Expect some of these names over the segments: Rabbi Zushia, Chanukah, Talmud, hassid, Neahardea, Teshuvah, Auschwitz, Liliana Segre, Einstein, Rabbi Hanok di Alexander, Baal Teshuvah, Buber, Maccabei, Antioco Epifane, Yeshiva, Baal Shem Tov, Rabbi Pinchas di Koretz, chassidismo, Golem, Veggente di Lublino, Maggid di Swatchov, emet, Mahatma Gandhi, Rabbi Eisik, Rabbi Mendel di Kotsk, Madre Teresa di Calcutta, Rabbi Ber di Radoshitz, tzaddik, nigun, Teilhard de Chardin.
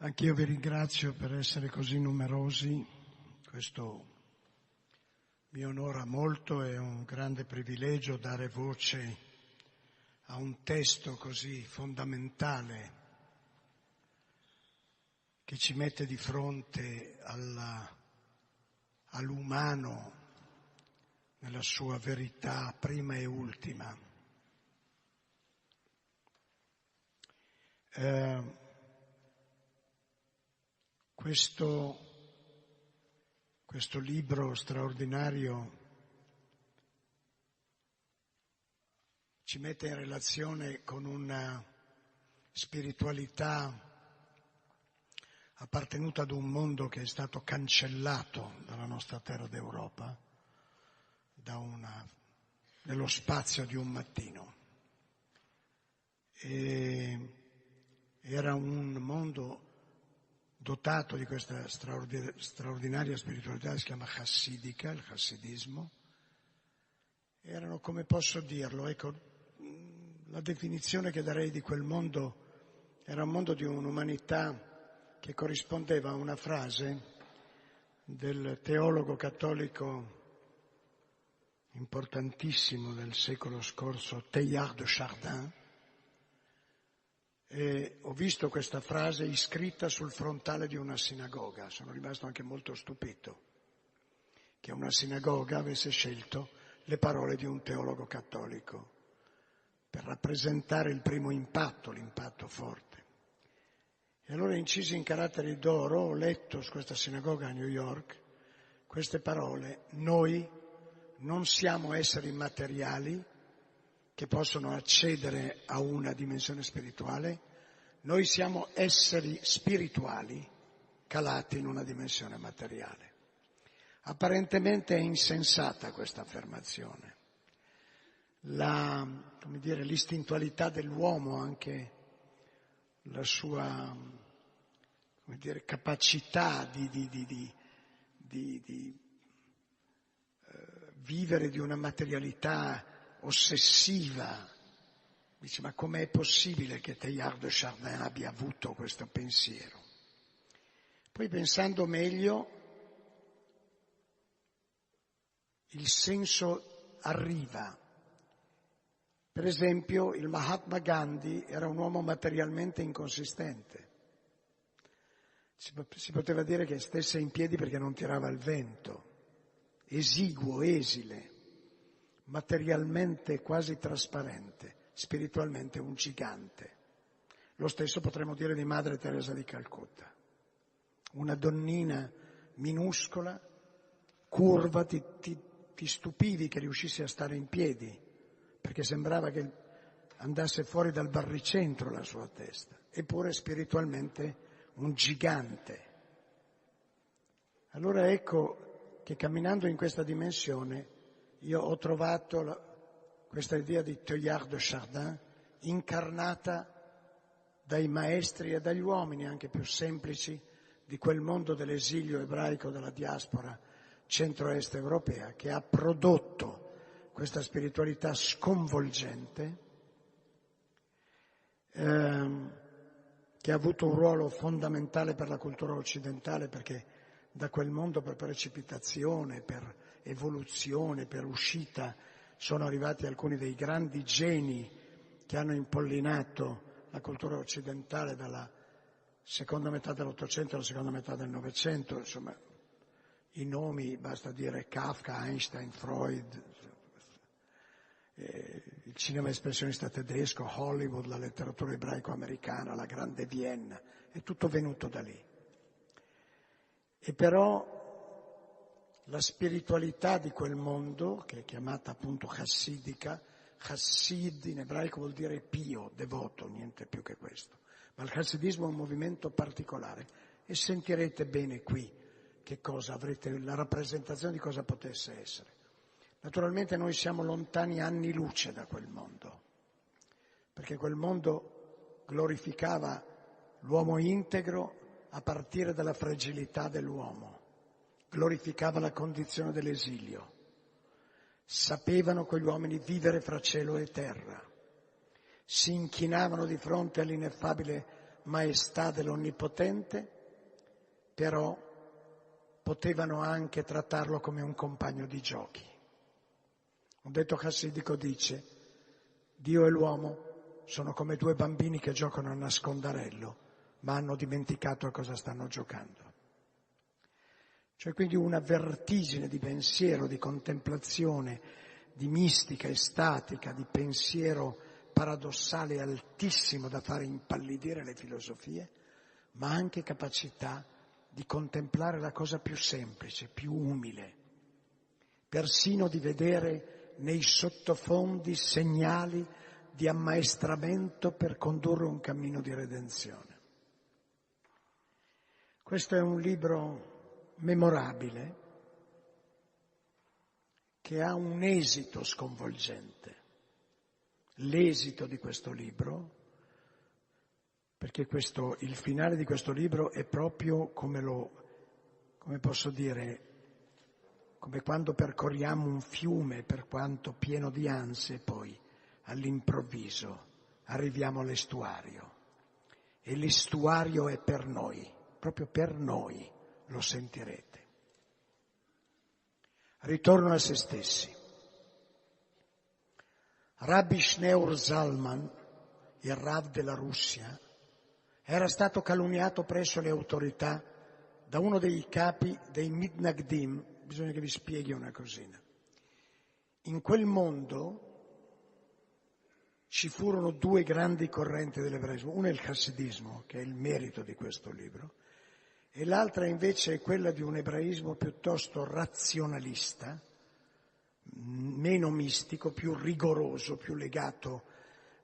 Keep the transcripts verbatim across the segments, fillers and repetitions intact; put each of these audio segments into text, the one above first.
Anch'io vi ringrazio per essere così numerosi, questo mi onora molto, è un grande privilegio dare voce a un testo così fondamentale che ci mette di fronte alla, all'umano nella sua verità prima e ultima. Eh, questo, questo libro straordinario ci mette in relazione con una spiritualità appartenuta ad un mondo che è stato cancellato dalla nostra terra d'Europa, da una, nello spazio di un mattino. E era un mondo dotato di questa straordinaria spiritualità che si chiama hassidica, il chassidismo. Erano, come posso dirlo, ecco, la definizione che darei di quel mondo era un mondo di un'umanità che corrispondeva a una frase del teologo cattolico importantissimo del secolo scorso, Teilhard de Chardin. E ho visto questa frase iscritta sul frontale di una sinagoga, sono rimasto anche molto stupito che una sinagoga avesse scelto le parole di un teologo cattolico per rappresentare il primo impatto, l'impatto forte. E allora, incisi in caratteri d'oro, ho letto su questa sinagoga a New York queste parole: noi non siamo esseri materiali che possono accedere a una dimensione spirituale, noi siamo esseri spirituali calati in una dimensione materiale. Apparentemente è insensata questa affermazione. La, come dire, l'istintualità dell'uomo, anche la sua, come dire, capacità di, di, di, di, di, di eh, vivere di una materialità ossessiva. Dice, ma com'è possibile che Teilhard de Chardin abbia avuto questo pensiero? Poi, pensando meglio, il senso arriva. Per esempio, il Mahatma Gandhi era un uomo materialmente inconsistente. Si poteva dire che stesse in piedi perché non tirava il vento, esiguo, esile, materialmente quasi trasparente, spiritualmente un gigante. Lo stesso potremmo dire di Madre Teresa di Calcutta, una donnina minuscola, curva, ti, ti, ti stupivi che riuscisse a stare in piedi, perché sembrava che andasse fuori dal barricentro la sua testa, eppure spiritualmente un gigante. Allora ecco che, camminando in questa dimensione, io ho trovato la, questa idea di Teilhard de Chardin incarnata dai maestri e dagli uomini anche più semplici di quel mondo dell'esilio ebraico, della diaspora centro-est europea, che ha prodotto questa spiritualità sconvolgente, ehm, che ha avuto un ruolo fondamentale per la cultura occidentale, perché da quel mondo, per precipitazione, per evoluzione, per uscita, sono arrivati alcuni dei grandi geni che hanno impollinato la cultura occidentale dalla seconda metà dell'Ottocento alla seconda metà del Novecento. Insomma, i nomi, basta dire Kafka, Einstein, Freud. Il cinema espressionista tedesco, Hollywood, la letteratura ebraico-americana, la grande Vienna, è tutto venuto da lì. E però la spiritualità di quel mondo, che è chiamata appunto chassidica, hassid in ebraico vuol dire pio, devoto, niente più che questo. Ma il chassidismo è un movimento particolare, e sentirete bene qui che cosa avrete, la rappresentazione di cosa potesse essere. Naturalmente noi siamo lontani anni luce da quel mondo, perché quel mondo glorificava l'uomo integro a partire dalla fragilità dell'uomo, glorificava la condizione dell'esilio. Sapevano quegli uomini vivere fra cielo e terra, si inchinavano di fronte all'ineffabile maestà dell'Onnipotente, però potevano anche trattarlo come un compagno di giochi. Un detto chassidico dice: Dio e l'uomo sono come due bambini che giocano a nascondarello, ma hanno dimenticato a cosa stanno giocando. C'è quindi una vertigine di pensiero, di contemplazione, di mistica estatica, di pensiero paradossale altissimo da fare impallidire le filosofie, ma anche capacità di contemplare la cosa più semplice, più umile, persino di vedere nei sottofondi segnali di ammaestramento per condurre un cammino di redenzione. Questo è un libro memorabile che ha un esito sconvolgente. L'esito di questo libro, perché questo, il finale di questo libro è proprio come lo, come posso dire, come quando percorriamo un fiume per quanto pieno di ansie, poi all'improvviso arriviamo all'estuario e l'estuario è per noi, proprio per noi, lo sentirete. Ritorno a se stessi. Rabbi Schneur Zalman, il Rav della Russia, era stato calunniato presso le autorità da uno dei capi dei Mitnagdim. Bisogna che vi spieghi una cosina. In quel mondo ci furono due grandi correnti dell'ebraismo. Una è il chassidismo, che è il merito di questo libro, e l'altra invece è quella di un ebraismo piuttosto razionalista, meno mistico, più rigoroso, più legato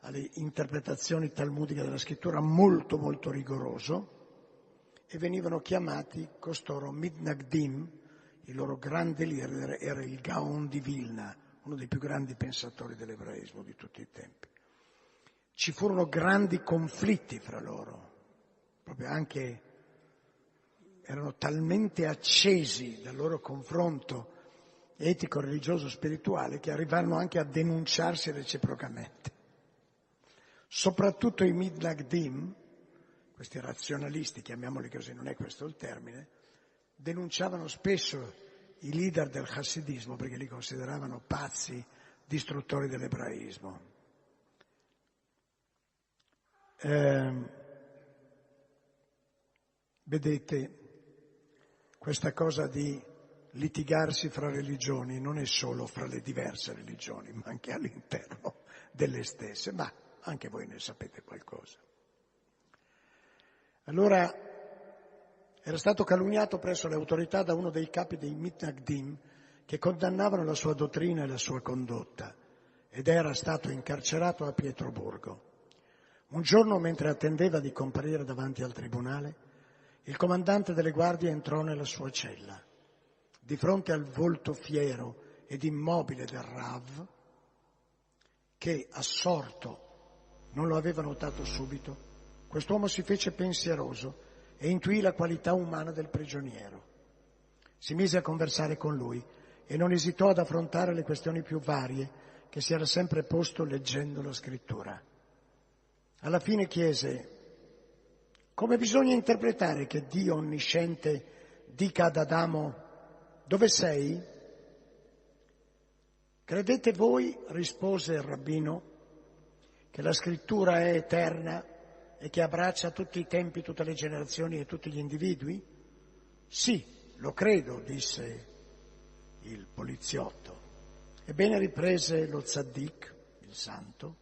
alle interpretazioni talmudiche della scrittura, molto molto rigoroso, e venivano chiamati costoro Mitnagdim. Il loro grande leader era il Gaon di Vilna, uno dei più grandi pensatori dell'ebraismo di tutti i tempi. Ci furono grandi conflitti fra loro, proprio anche erano talmente accesi dal loro confronto etico, religioso, spirituale, che arrivarono anche a denunciarsi reciprocamente. Soprattutto i Mitnagdim, questi razionalisti, chiamiamoli così, non è questo il termine, denunciavano spesso i leader del chassidismo perché li consideravano pazzi, distruttori dell'ebraismo. Eh, vedete, questa cosa di litigarsi fra religioni non è solo fra le diverse religioni, ma anche all'interno delle stesse, ma anche voi ne sapete qualcosa. Allora, era stato calunniato presso le autorità da uno dei capi dei Mitnagdim che condannavano la sua dottrina e la sua condotta, ed era stato incarcerato a Pietroburgo. Un giorno, mentre attendeva di comparire davanti al tribunale, il comandante delle guardie entrò nella sua cella. Di fronte al volto fiero ed immobile del Rav, che assorto non lo aveva notato subito, quest'uomo si fece pensieroso e intuì la qualità umana del prigioniero. Si mise a conversare con lui e non esitò ad affrontare le questioni più varie che si era sempre posto leggendo la scrittura. Alla fine chiese: come bisogna interpretare che Dio onnisciente dica ad Adamo «Dove sei?» «Credete voi», rispose il rabbino, «che la scrittura è eterna e che abbraccia tutti i tempi, tutte le generazioni e tutti gli individui?» «Sì, lo credo», disse il poliziotto. Ebbene, riprese lo tzaddik, il santo,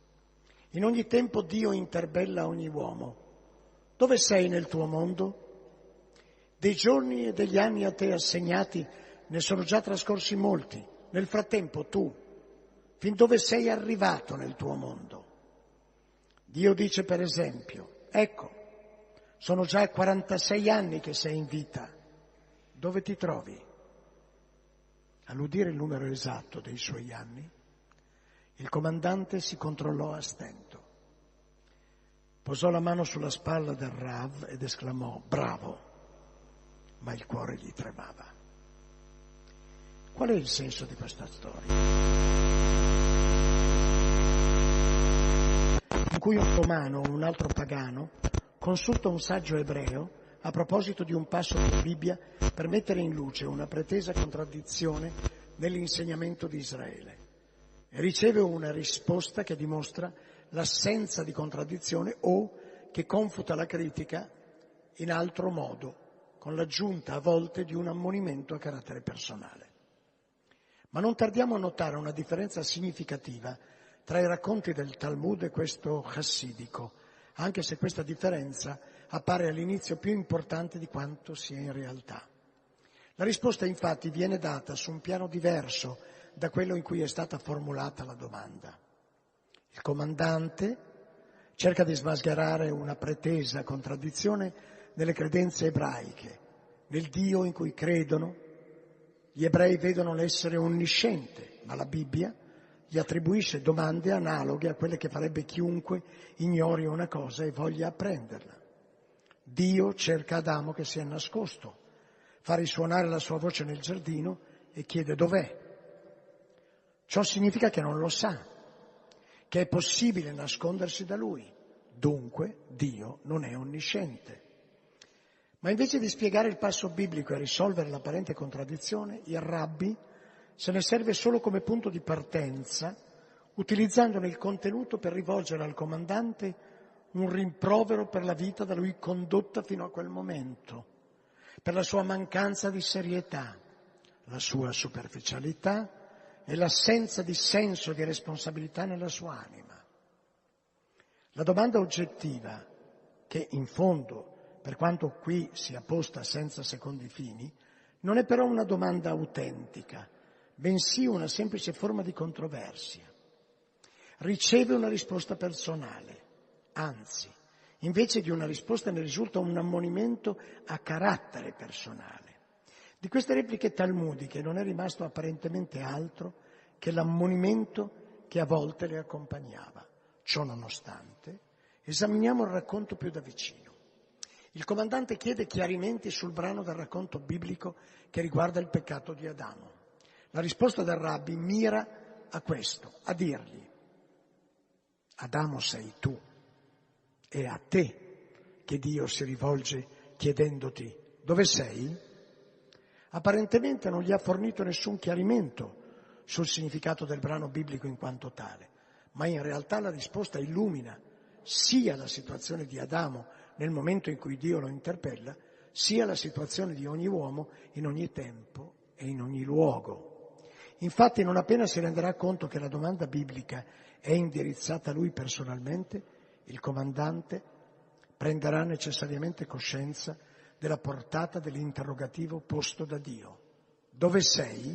«in ogni tempo Dio interbella ogni uomo. Dove sei nel tuo mondo? Dei giorni e degli anni a te assegnati ne sono già trascorsi molti. Nel frattempo tu, fin dove sei arrivato nel tuo mondo? Dio dice, per esempio, ecco, sono già quarantasei anni che sei in vita. Dove ti trovi?» All'udire il numero esatto dei suoi anni, il comandante si controllò a stento. Posò la mano sulla spalla del Rav ed esclamò: «Bravo!» Ma il cuore gli tremava. Qual è il senso di questa storia? In cui un romano o un altro pagano Consulta un saggio ebreo a proposito di un passo della Bibbia per mettere in luce una pretesa contraddizione nell'insegnamento di Israele. E riceve una risposta che dimostra l'assenza di contraddizione o che confuta la critica in altro modo, con l'aggiunta a volte di un ammonimento a carattere personale. Ma non tardiamo a notare una differenza significativa tra i racconti del Talmud e questo chassidico, anche se questa differenza appare all'inizio più importante di quanto sia in realtà. La risposta infatti viene data su un piano diverso da quello in cui è stata formulata la domanda. Il comandante cerca di smascherare una pretesa contraddizione nelle credenze ebraiche, nel Dio in cui credono. Gli ebrei vedono l'essere onnisciente, ma la Bibbia gli attribuisce domande analoghe a quelle che farebbe chiunque ignori una cosa e voglia apprenderla. Dio cerca Adamo che si è nascosto, fa risuonare la sua voce nel giardino e chiede dov'è. Ciò significa che non lo sa, che è possibile nascondersi da lui. Dunque Dio non è onnisciente. Ma invece di spiegare il passo biblico e risolvere l'apparente contraddizione, il Rabbi se ne serve solo come punto di partenza, utilizzandone il contenuto per rivolgere al comandante un rimprovero per la vita da lui condotta fino a quel momento, per la sua mancanza di serietà, la sua superficialità e l'assenza di senso e di responsabilità nella sua anima. La domanda oggettiva, che in fondo, per quanto qui sia posta senza secondi fini, non è però una domanda autentica, bensì una semplice forma di controversia. Riceve una risposta personale, anzi, invece di una risposta ne risulta un ammonimento a carattere personale. Di queste repliche talmudiche non è rimasto apparentemente altro che l'ammonimento che a volte le accompagnava. Ciò nonostante, esaminiamo il racconto più da vicino. Il comandante chiede chiarimenti sul brano del racconto biblico che riguarda il peccato di Adamo. La risposta del Rabbi mira a questo, a dirgli: Adamo sei tu, è a te che Dio si rivolge chiedendoti dove sei? Apparentemente non gli ha fornito nessun chiarimento sul significato del brano biblico in quanto tale, ma in realtà la risposta illumina sia la situazione di Adamo nel momento in cui Dio lo interpella, sia la situazione di ogni uomo in ogni tempo e in ogni luogo. Infatti, non appena si renderà conto che la domanda biblica è indirizzata a lui personalmente, il comandante prenderà necessariamente coscienza della portata dell'interrogativo posto da Dio. Dove sei?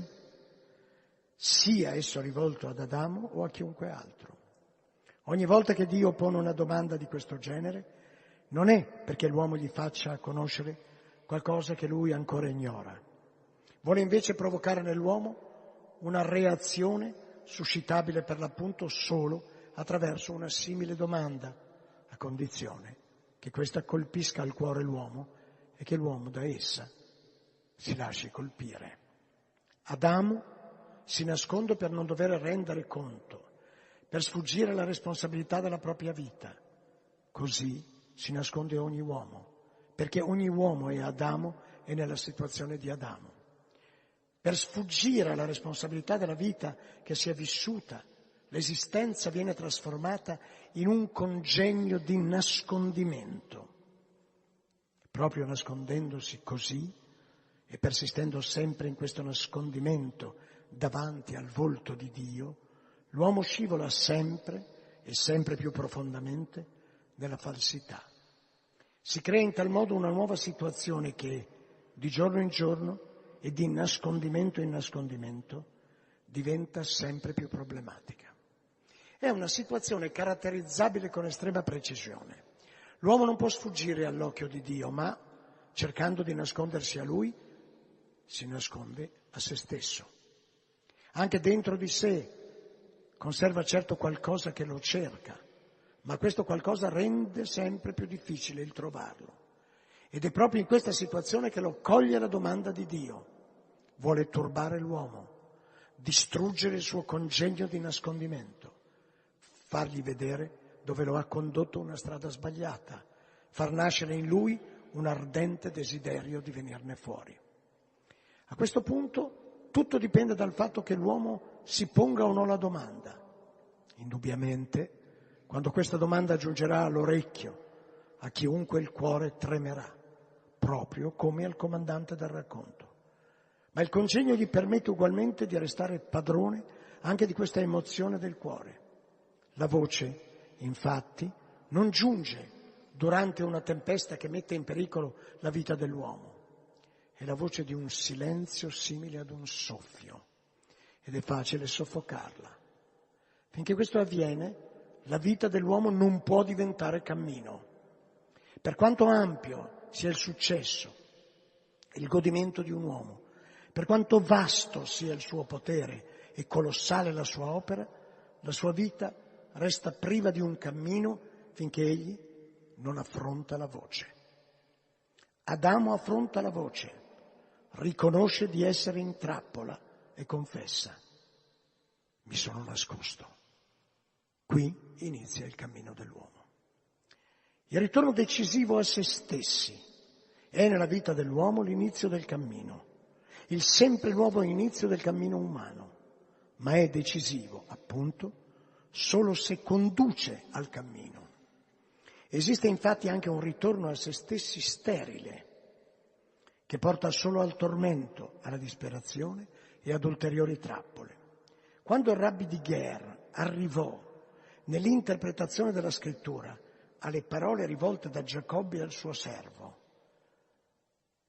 Sia esso rivolto ad Adamo o a chiunque altro. Ogni volta che Dio pone una domanda di questo genere, non è perché l'uomo gli faccia conoscere qualcosa che lui ancora ignora. Vuole invece provocare nell'uomo una reazione suscitabile per l'appunto solo attraverso una simile domanda, a condizione che questa colpisca al cuore l'uomo e che l'uomo da essa si lasci colpire. Adamo si nasconde per non dover rendere conto, per sfuggire alla responsabilità della propria vita. Così si nasconde ogni uomo, perché ogni uomo è Adamo e nella situazione di Adamo. Per sfuggire alla responsabilità della vita che si è vissuta, l'esistenza viene trasformata in un congegno di nascondimento. Proprio nascondendosi così e persistendo sempre in questo nascondimento davanti al volto di Dio, l'uomo scivola sempre e sempre più profondamente nella falsità. Si crea in tal modo una nuova situazione che, di giorno in giorno e di nascondimento in nascondimento, diventa sempre più problematica. È una situazione caratterizzabile con estrema precisione. L'uomo non può sfuggire all'occhio di Dio, ma, cercando di nascondersi a lui, si nasconde a se stesso. Anche dentro di sé conserva certo qualcosa che lo cerca, ma questo qualcosa rende sempre più difficile il trovarlo. Ed è proprio in questa situazione che lo coglie la domanda di Dio. Vuole turbare l'uomo, distruggere il suo congegno di nascondimento, fargli vedere dove lo ha condotto una strada sbagliata, far nascere in lui un ardente desiderio di venirne fuori. A questo punto tutto dipende dal fatto che l'uomo si ponga o no la domanda. Indubbiamente, quando questa domanda giungerà all'orecchio, a chiunque il cuore tremerà, proprio come al comandante del racconto. Ma il congegno gli permette ugualmente di restare padrone anche di questa emozione del cuore. La voce, infatti, non giunge durante una tempesta che mette in pericolo la vita dell'uomo. È la voce di un silenzio simile ad un soffio, ed è facile soffocarla. Finché questo avviene, la vita dell'uomo non può diventare cammino. Per quanto ampio sia il successo, il godimento di un uomo, per quanto vasto sia il suo potere e colossale la sua opera, la sua vita resta priva di un cammino finché egli non affronta la voce. Adamo affronta la voce, riconosce di essere in trappola e confessa: mi sono nascosto. Qui inizia il cammino dell'uomo. Il ritorno decisivo a se stessi è nella vita dell'uomo l'inizio del cammino, il sempre nuovo inizio del cammino umano, ma è decisivo, appunto, solo se conduce al cammino. Esiste infatti anche un ritorno a se stessi sterile, che porta solo al tormento, alla disperazione e ad ulteriori trappole. Quando il Rabbi di Ger arrivò nell'interpretazione della scrittura alle parole rivolte da Giacobbe al suo servo: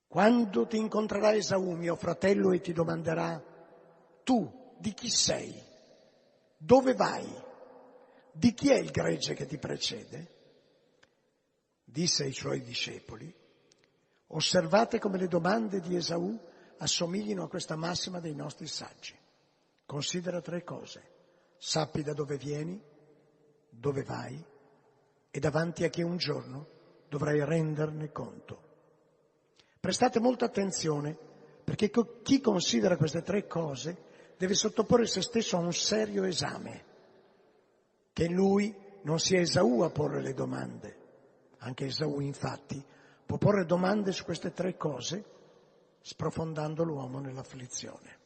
quando ti incontrerà Esaù, mio fratello, e ti domanderà: tu di chi sei? Dove vai? Di chi è il gregge che ti precede? Disse ai suoi discepoli: osservate come le domande di Esaù assomiglino a questa massima dei nostri saggi. Considera tre cose: sappi da dove vieni, dove vai e davanti a che un giorno dovrai renderne conto. Prestate molta attenzione, perché chi considera queste tre cose deve sottoporre se stesso a un serio esame, che in lui non sia Esaù a porre le domande. Anche Esaù, infatti, può porre domande su queste tre cose, sprofondando l'uomo nell'afflizione.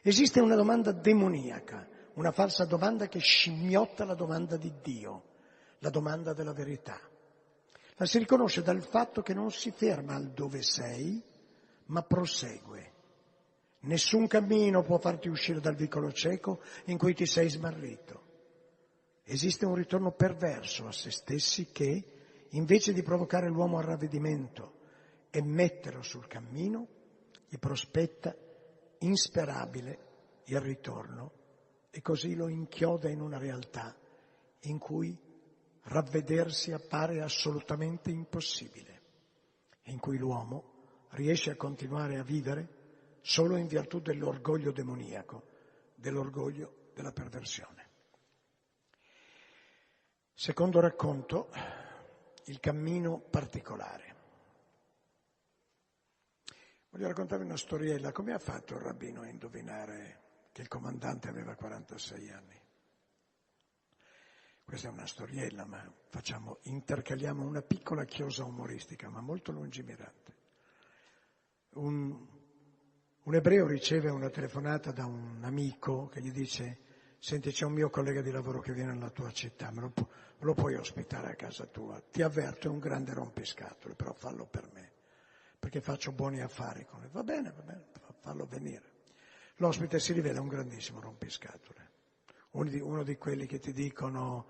Esiste una domanda demoniaca, una falsa domanda che scimmiotta la domanda di Dio, la domanda della verità. La si riconosce dal fatto che non si ferma al dove sei, ma prosegue. Nessun cammino può farti uscire dal vicolo cieco in cui ti sei smarrito. Esiste un ritorno perverso a se stessi che, invece di provocare l'uomo al ravvedimento e metterlo sul cammino, gli prospetta insperabile il ritorno, e così lo inchioda in una realtà in cui ravvedersi appare assolutamente impossibile, e in cui l'uomo riesce a continuare a vivere solo in virtù dell'orgoglio demoniaco, dell'orgoglio della perversione. Secondo racconto, il cammino particolare. Voglio raccontarvi una storiella. Come ha fatto il rabbino a indovinare che il comandante aveva quarantasei anni. Questa è una storiella, ma facciamo, intercaliamo una piccola chiosa umoristica, ma molto lungimirante. Un, un ebreo riceve una telefonata da un amico che gli dice: senti, c'è un mio collega di lavoro che viene alla tua città, me lo, pu- lo puoi ospitare a casa tua? Ti avverto, è un grande rompiscatole, però fallo per me, perché faccio buoni affari con lui. Va bene, va bene, fallo venire. L'ospite si rivela un grandissimo rompiscatole, uno di, uno di quelli che ti dicono,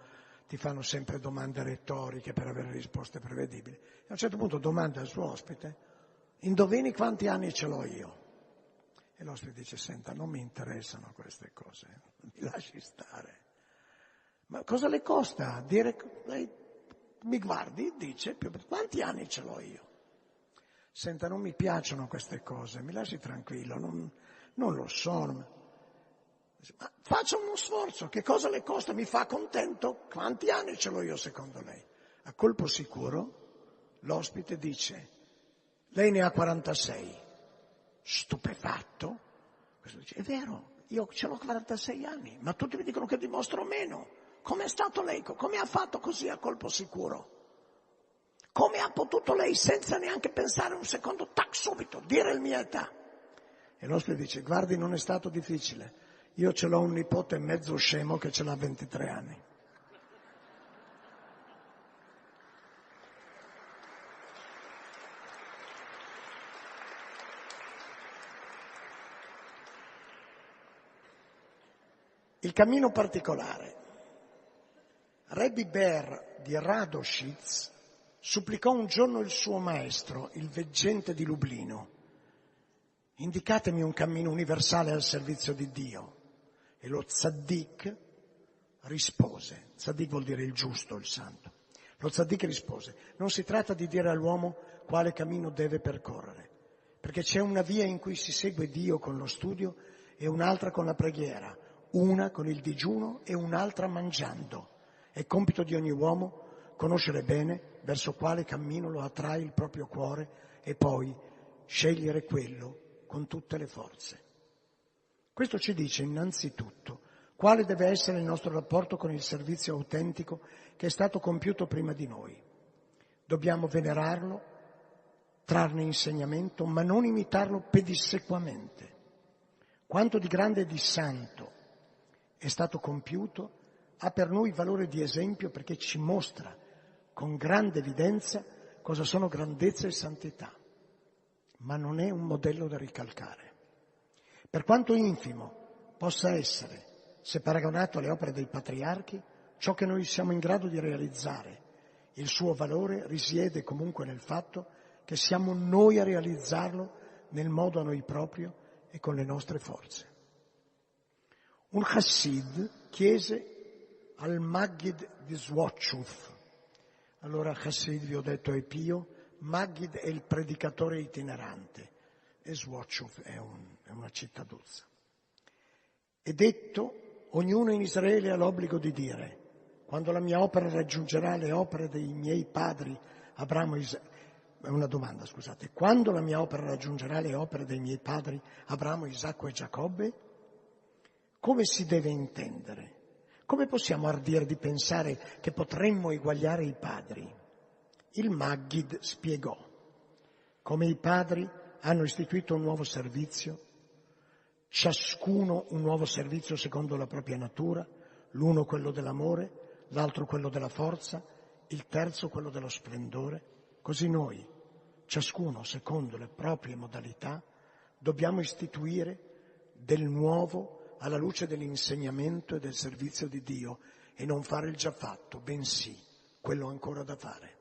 ti fanno sempre domande retoriche per avere risposte prevedibili. E a un certo punto domanda al suo ospite: indovini quanti anni ce l'ho io? E l'ospite dice: senta, non mi interessano queste cose, mi lasci stare. Ma cosa le costa dire? Lei mi guardi e dice: quanti anni ce l'ho io? Senta, non mi piacciono queste cose, mi lasci tranquillo, non... Non lo so, ma faccia uno sforzo, che cosa le costa? Mi fa contento? Quanti anni ce l'ho io secondo lei? A colpo sicuro l'ospite dice: lei ne ha quarantasei. Stupefatto, questo dice: è vero, io ce l'ho quarantasei anni, ma tutti mi dicono che dimostro meno. Com'è stato lei? Come ha fatto così a colpo sicuro? ha potuto lei, senza neanche pensare un secondo, tac, subito, dire il mia età? E l'ospite dice, guardi, non è stato difficile, io ce l'ho un nipote mezzo scemo che ce l'ha ventitré anni. Il cammino particolare. Rabbi Ber di Radoshitz supplicò un giorno il suo maestro, il Veggente di Lublino, indicatemi un cammino universale al servizio di Dio. E lo tzaddik rispose, tzaddik vuol dire il giusto, il santo, lo tzaddik rispose, non si tratta di dire all'uomo quale cammino deve percorrere, perché c'è una via in cui si segue Dio con lo studio e un'altra con la preghiera, una con il digiuno e un'altra mangiando. È compito di ogni uomo conoscere bene verso quale cammino lo attrae il proprio cuore e poi scegliere quello con tutte le forze. Questo ci dice innanzitutto quale deve essere il nostro rapporto con il servizio autentico che è stato compiuto prima di noi. Dobbiamo venerarlo, trarne insegnamento, ma non imitarlo pedissequamente. Quanto di grande e di santo è stato compiuto ha per noi valore di esempio, perché ci mostra con grande evidenza cosa sono grandezza e santità, ma non è un modello da ricalcare. Per quanto infimo possa essere, se paragonato alle opere dei patriarchi, ciò che noi siamo in grado di realizzare, il suo valore risiede comunque nel fatto che siamo noi a realizzarlo nel modo a noi proprio e con le nostre forze. Un hassid chiese al Maggid di Swatchov. Allora Hassid, vi ho detto, è pio, Maggid è il predicatore itinerante e Swatchov è, un, è una cittaduzza. E detto, ognuno in Israele ha l'obbligo di dire, quando la mia opera raggiungerà le opere dei miei padri Abramo e Isacco, è una domanda, scusate, quando la mia opera raggiungerà le opere dei miei padri Abramo, Isacco e Giacobbe, come si deve intendere? Come possiamo ardire di pensare che potremmo eguagliare i padri? Il Maggid spiegò come i padri hanno istituito un nuovo servizio, ciascuno un nuovo servizio secondo la propria natura, l'uno quello dell'amore, l'altro quello della forza, il terzo quello dello splendore. Così noi, ciascuno secondo le proprie modalità, dobbiamo istituire del nuovo alla luce dell'insegnamento e del servizio di Dio, e non fare il già fatto, bensì quello ancora da fare.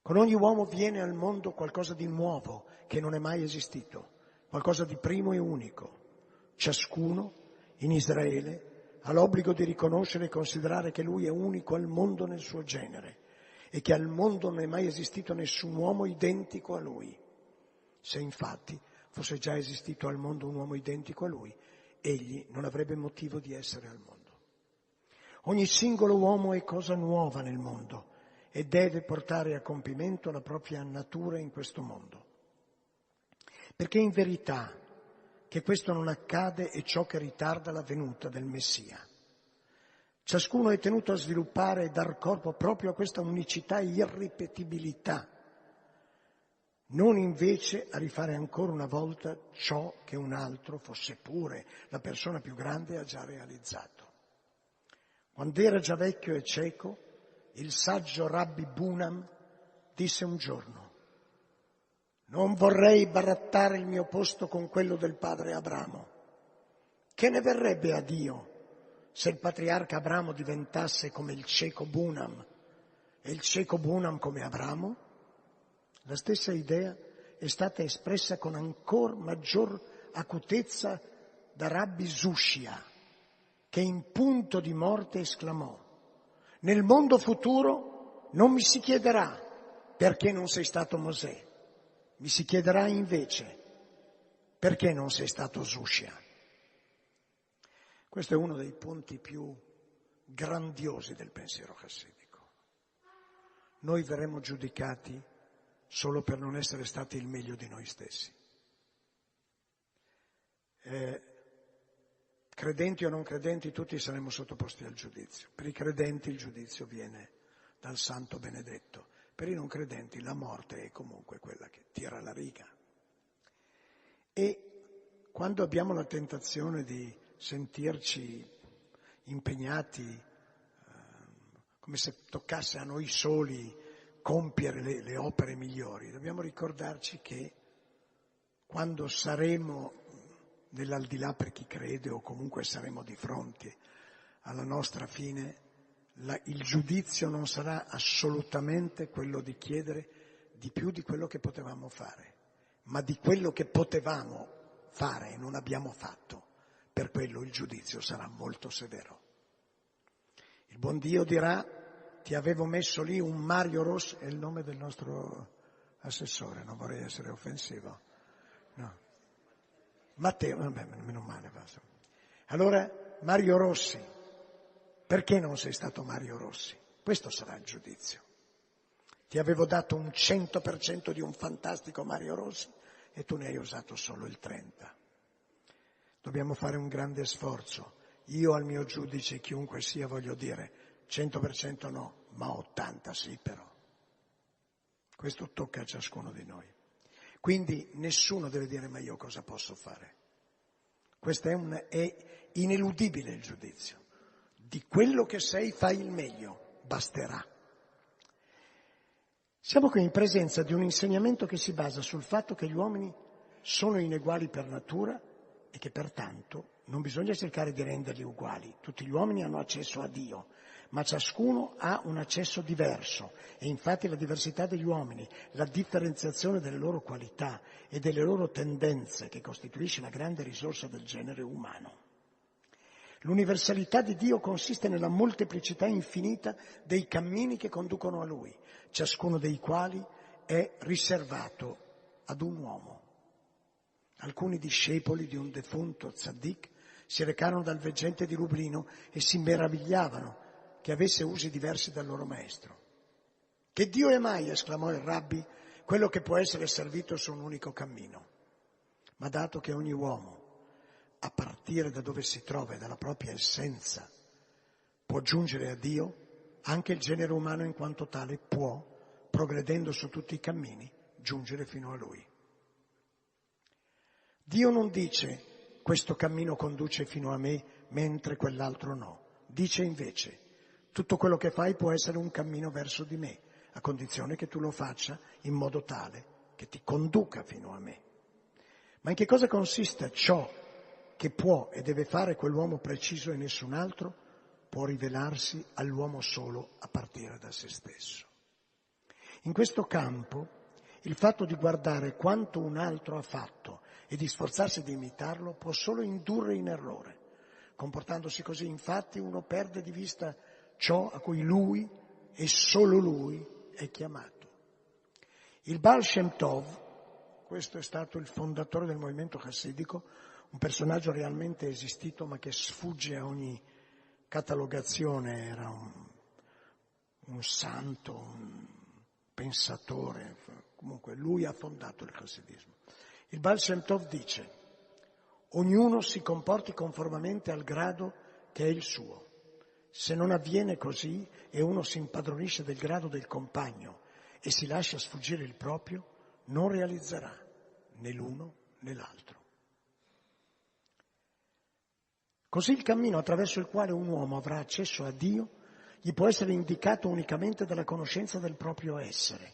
Con ogni uomo viene al mondo qualcosa di nuovo che non è mai esistito, qualcosa di primo e unico. Ciascuno in Israele ha l'obbligo di riconoscere e considerare che lui è unico al mondo nel suo genere e che al mondo non è mai esistito nessun uomo identico a lui. Se infatti fosse già esistito al mondo un uomo identico a lui, egli non avrebbe motivo di essere al mondo. Ogni singolo uomo è cosa nuova nel mondo e deve portare a compimento la propria natura in questo mondo. Perché in verità che questo non accade è ciò che ritarda la venuta del Messia. Ciascuno è tenuto a sviluppare e dar corpo proprio a questa unicità e irripetibilità, non invece a rifare ancora una volta ciò che un altro, fosse pure la persona più grande, ha già realizzato. Quando era già vecchio e cieco, il saggio Rabbi Bunam disse un giorno, non vorrei barattare il mio posto con quello del padre Abramo. Che ne verrebbe a Dio se il patriarca Abramo diventasse come il cieco Bunam e il cieco Bunam come Abramo? La stessa idea è stata espressa con ancor maggior acutezza da Rabbi Zushia, che in punto di morte esclamò, nel mondo futuro non mi si chiederà perché non sei stato Mosè, mi si chiederà invece perché non sei stato Zushia. Questo è uno dei punti più grandiosi del pensiero chassidico. Noi verremo giudicati solo per non essere stati il meglio di noi stessi. Eh, credenti o non credenti, tutti saremo sottoposti al giudizio. Per i credenti il giudizio viene dal Santo Benedetto, Per i non credenti la morte è comunque quella che tira la riga. E quando abbiamo la tentazione di sentirci impegnati, eh, come se toccasse a noi soli compiere le, le opere migliori, dobbiamo ricordarci che quando saremo nell'aldilà per chi crede, o comunque saremo di fronte alla nostra fine, La, il giudizio non sarà assolutamente quello di chiedere di più di quello che potevamo fare, ma di quello che potevamo fare e non abbiamo fatto. Per quello il giudizio sarà molto severo. Il buon Dio dirà: ti avevo messo lì un Mario Rossi, è il nome del nostro assessore, non vorrei essere offensivo. No. Matteo, vabbè, meno male, basta. Allora, Mario Rossi, perché non sei stato Mario Rossi? Questo sarà il giudizio. Ti avevo dato un cento per cento di un fantastico Mario Rossi e tu ne hai usato solo il trenta per cento. Dobbiamo fare un grande sforzo. Io al mio giudice, chiunque sia, voglio dire cento per cento no, ma ottanta per cento sì però. Questo tocca a ciascuno di noi. Quindi nessuno deve dire: ma io cosa posso fare? Questo è, un, è ineludibile il giudizio. Di quello che sei fai il meglio, basterà. Siamo qui in presenza di un insegnamento che si basa sul fatto che gli uomini sono ineguali per natura e che pertanto non bisogna cercare di renderli uguali. Tutti gli uomini hanno accesso a Dio, ma ciascuno ha un accesso diverso e infatti la diversità degli uomini, la differenziazione delle loro qualità e delle loro tendenze che costituisce la grande risorsa del genere umano. L'universalità di Dio consiste nella molteplicità infinita dei cammini che conducono a Lui, ciascuno dei quali è riservato ad un uomo. Alcuni discepoli di un defunto tzaddik si recarono dal Veggente di Lublino e si meravigliavano che avesse usi diversi dal loro maestro. «Che Dio è mai», esclamò il Rabbi, «quello che può essere servito su un unico cammino. Ma dato che ogni uomo, a partire da dove si trova e dalla propria essenza, può giungere a Dio, anche il genere umano in quanto tale può, progredendo su tutti i cammini, giungere fino a Lui. Dio non dice: questo cammino conduce fino a me, mentre quell'altro no. Dice invece: tutto quello che fai può essere un cammino verso di me, a condizione che tu lo faccia in modo tale che ti conduca fino a me. Ma in che cosa consiste ciò che può e deve fare quell'uomo preciso e nessun altro? Può rivelarsi all'uomo solo a partire da se stesso. In questo campo, il fatto di guardare quanto un altro ha fatto e di sforzarsi di imitarlo può solo indurre in errore. Comportandosi così, infatti, uno perde di vista ciò a cui lui e solo lui è chiamato. Il Baal Shem Tov, questo è stato il fondatore del movimento chassidico, un personaggio realmente esistito ma che sfugge a ogni catalogazione, era un, un santo, un pensatore, comunque lui ha fondato il chassidismo. Il Baal Shem Tov dice: ognuno si comporti conformemente al grado che è il suo. Se non avviene così e uno si impadronisce del grado del compagno e si lascia sfuggire il proprio, non realizzerà né l'uno né l'altro. Così il cammino attraverso il quale un uomo avrà accesso a Dio gli può essere indicato unicamente dalla conoscenza del proprio essere,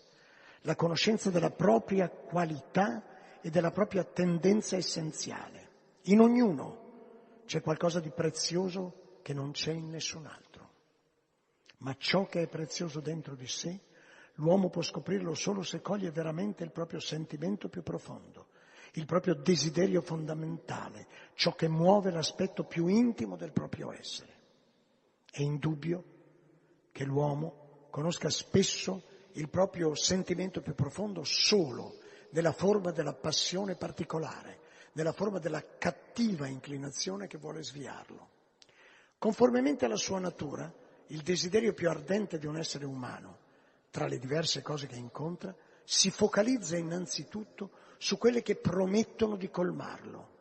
la conoscenza della propria qualità e della propria tendenza essenziale. In ognuno c'è qualcosa di prezioso che non c'è in nessun altro, ma ciò che è prezioso dentro di sé l'uomo può scoprirlo solo se coglie veramente il proprio sentimento più profondo, il proprio desiderio fondamentale, ciò che muove l'aspetto più intimo del proprio essere. È indubbio che l'uomo conosca spesso il proprio sentimento più profondo solo nella forma della passione particolare, nella forma della cattiva inclinazione che vuole sviarlo. Conformemente alla sua natura, il desiderio più ardente di un essere umano, tra le diverse cose che incontra, si focalizza innanzitutto su quelle che promettono di colmarlo.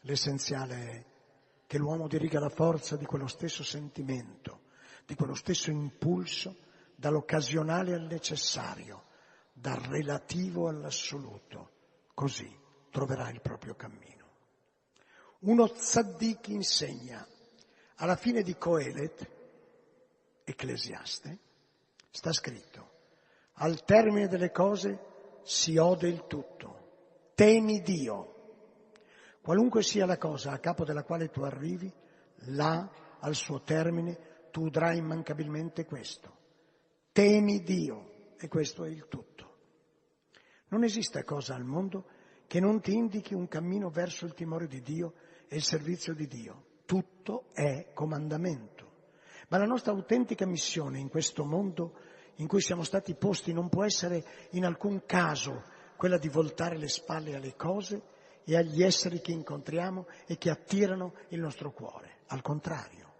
L'essenziale è che l'uomo diriga la forza di quello stesso sentimento, di quello stesso impulso dall'occasionale al necessario, dal relativo all'assoluto. Così troverà il proprio cammino. Uno tzaddik insegna, alla fine di Coelet, Ecclesiaste, sta scritto: al termine delle cose si ode il tutto, temi Dio. Qualunque sia la cosa a capo della quale tu arrivi, là, al suo termine, tu udrai immancabilmente questo. Temi Dio, e questo è il tutto. Non esiste cosa al mondo che non ti indichi un cammino verso il timore di Dio e il servizio di Dio. Tutto è comandamento. Ma la nostra autentica missione in questo mondo in cui siamo stati posti non può essere in alcun caso quella di voltare le spalle alle cose e agli esseri che incontriamo e che attirano il nostro cuore. Al contrario,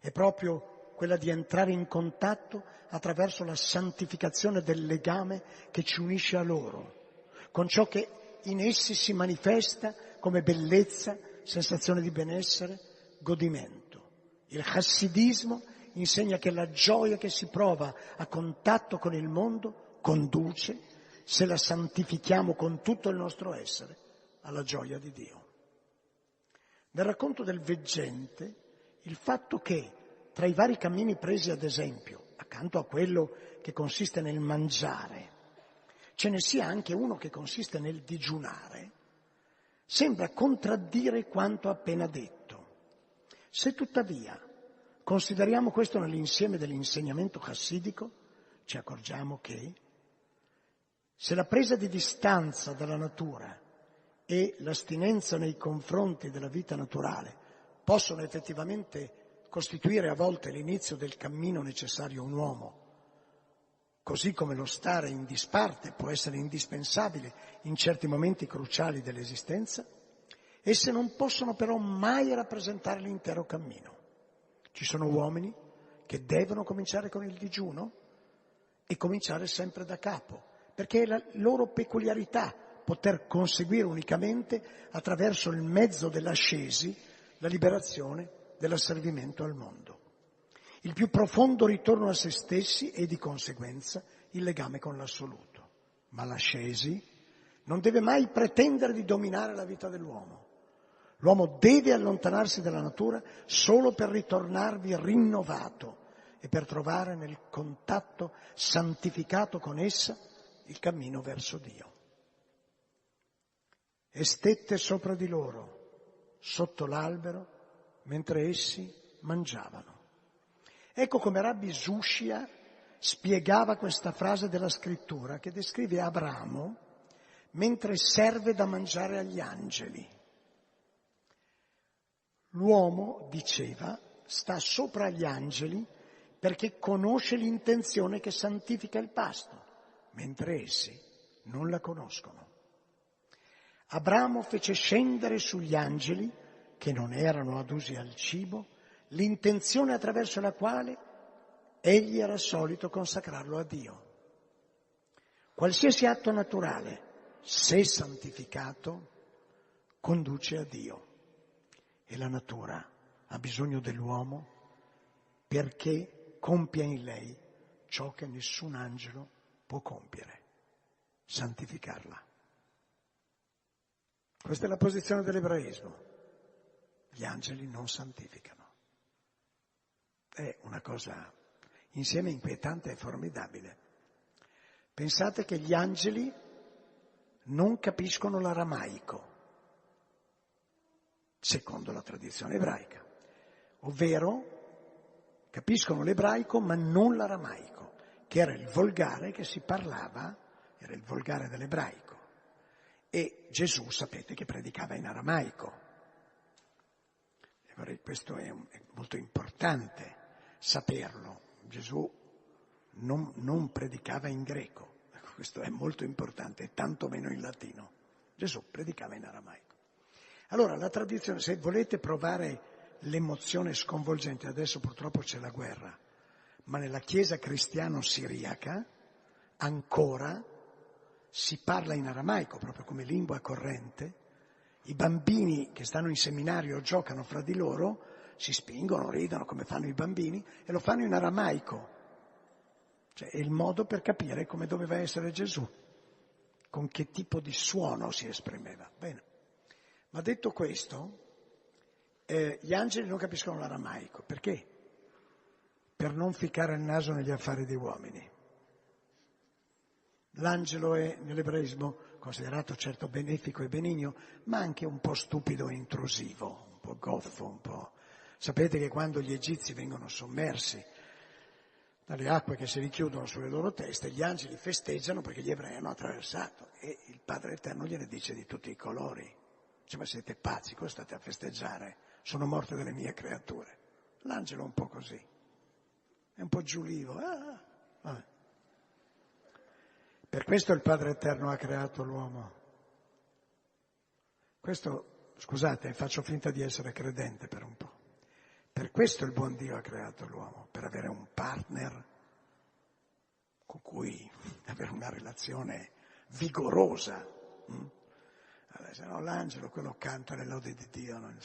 è proprio quella di entrare in contatto attraverso la santificazione del legame che ci unisce a loro, con ciò che in essi si manifesta come bellezza, sensazione di benessere, godimento. Il chassidismo insegna che la gioia che si prova a contatto con il mondo conduce, se la santifichiamo con tutto il nostro essere, alla gioia di Dio. Nel racconto del Veggente, il fatto che tra i vari cammini presi, ad esempio, accanto a quello che consiste nel mangiare, ce ne sia anche uno che consiste nel digiunare, sembra contraddire quanto appena detto. Se tuttavia consideriamo questo nell'insieme dell'insegnamento chassidico, ci accorgiamo che se la presa di distanza dalla natura e l'astinenza nei confronti della vita naturale possono effettivamente costituire a volte l'inizio del cammino necessario a un uomo, così come lo stare in disparte può essere indispensabile in certi momenti cruciali dell'esistenza, esse non possono però mai rappresentare l'intero cammino. Ci sono uomini che devono cominciare con il digiuno e cominciare sempre da capo, perché è la loro peculiarità poter conseguire unicamente attraverso il mezzo dell'ascesi la liberazione dell'asservimento al mondo. Il più profondo ritorno a se stessi e di conseguenza il legame con l'assoluto. Ma l'ascesi non deve mai pretendere di dominare la vita dell'uomo. L'uomo deve allontanarsi dalla natura solo per ritornarvi rinnovato e per trovare nel contatto santificato con essa il cammino verso Dio. E stette sopra di loro, sotto l'albero, mentre essi mangiavano. Ecco come Rabbi Zushia spiegava questa frase della scrittura che descrive Abramo mentre serve da mangiare agli angeli. L'uomo, diceva, sta sopra gli angeli perché conosce l'intenzione che santifica il pasto, mentre essi non la conoscono. Abramo fece scendere sugli angeli, che non erano adusi al cibo, l'intenzione attraverso la quale egli era solito consacrarlo a Dio. Qualsiasi atto naturale, se santificato, conduce a Dio. E la natura ha bisogno dell'uomo perché compia in lei ciò che nessun angelo può compiere, santificarla. Questa è la posizione dell'ebraismo. Gli angeli non santificano. È una cosa insieme inquietante e formidabile. Pensate che gli angeli non capiscono l'aramaico, secondo la tradizione ebraica, ovvero capiscono l'ebraico ma non l'aramaico, che era il volgare che si parlava, era il volgare dell'ebraico, e Gesù sapete che predicava in aramaico. E questo è, un, è molto importante saperlo. Gesù non, non predicava in greco, questo è molto importante, tanto meno in latino. Gesù predicava in aramaico. Allora, la tradizione, se volete provare l'emozione sconvolgente, adesso purtroppo c'è la guerra, ma nella Chiesa cristiano-siriaca ancora si parla in aramaico, proprio come lingua corrente. I bambini che stanno in seminario giocano fra di loro, si spingono, ridono come fanno i bambini, e lo fanno in aramaico. Cioè è il modo per capire come doveva essere Gesù, con che tipo di suono si esprimeva. Bene. Ma detto questo, eh, gli angeli non capiscono l'aramaico. Perché? Per non ficcare il naso negli affari degli uomini. L'angelo è, nell'ebraismo, considerato certo benefico e benigno, ma anche un po' stupido e intrusivo, un po' goffo, un po'... Sapete che quando gli egizi vengono sommersi dalle acque che si richiudono sulle loro teste, gli angeli festeggiano perché gli ebrei hanno attraversato e il Padre Eterno gliene dice di tutti i colori. Dice, ma siete pazzi, cosa state a festeggiare? Sono morte delle mie creature. L'angelo è un po' così, è un po' giulivo. Ah, vabbè. Per questo il Padre Eterno ha creato l'uomo. Questo, scusate, faccio finta di essere credente per un po'. Per questo il buon Dio ha creato l'uomo, per avere un partner con cui avere una relazione vigorosa. Allora, se no l'angelo, quello canta le lodi di Dio. Non...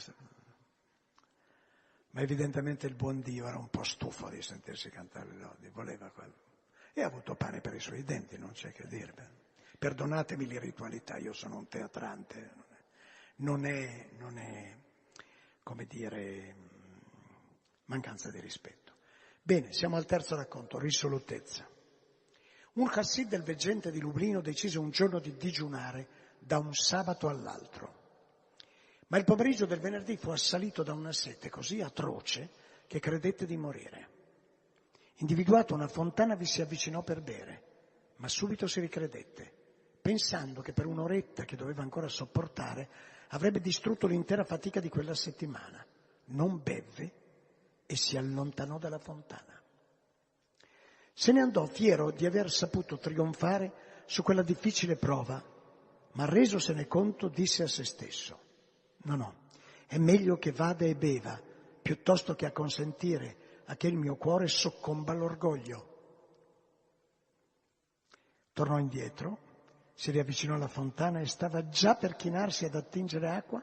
Ma evidentemente il buon Dio era un po' stufo di sentirsi cantare le lodi, voleva quello. E ha avuto pane per i suoi denti, non c'è che dirvelo. Perdonatemi l'irritualità, io sono un teatrante. Non è, non è come dire... mancanza di rispetto. Bene, siamo al terzo racconto, risolutezza. Un hassid del Veggente di Lublino decise un giorno di digiunare da un sabato all'altro. Ma il pomeriggio del venerdì fu assalito da una sete così atroce che credette di morire. Individuata una fontana vi si avvicinò per bere, ma subito si ricredette, pensando che per un'oretta che doveva ancora sopportare avrebbe distrutto l'intera fatica di quella settimana. Non bevve e si allontanò dalla fontana. Se ne andò fiero di aver saputo trionfare su quella difficile prova, ma resosene conto disse a se stesso, no, no, è meglio che vada e beva, piuttosto che acconsentire a che il mio cuore soccomba all'orgoglio. Tornò indietro, si riavvicinò alla fontana e stava già per chinarsi ad attingere acqua,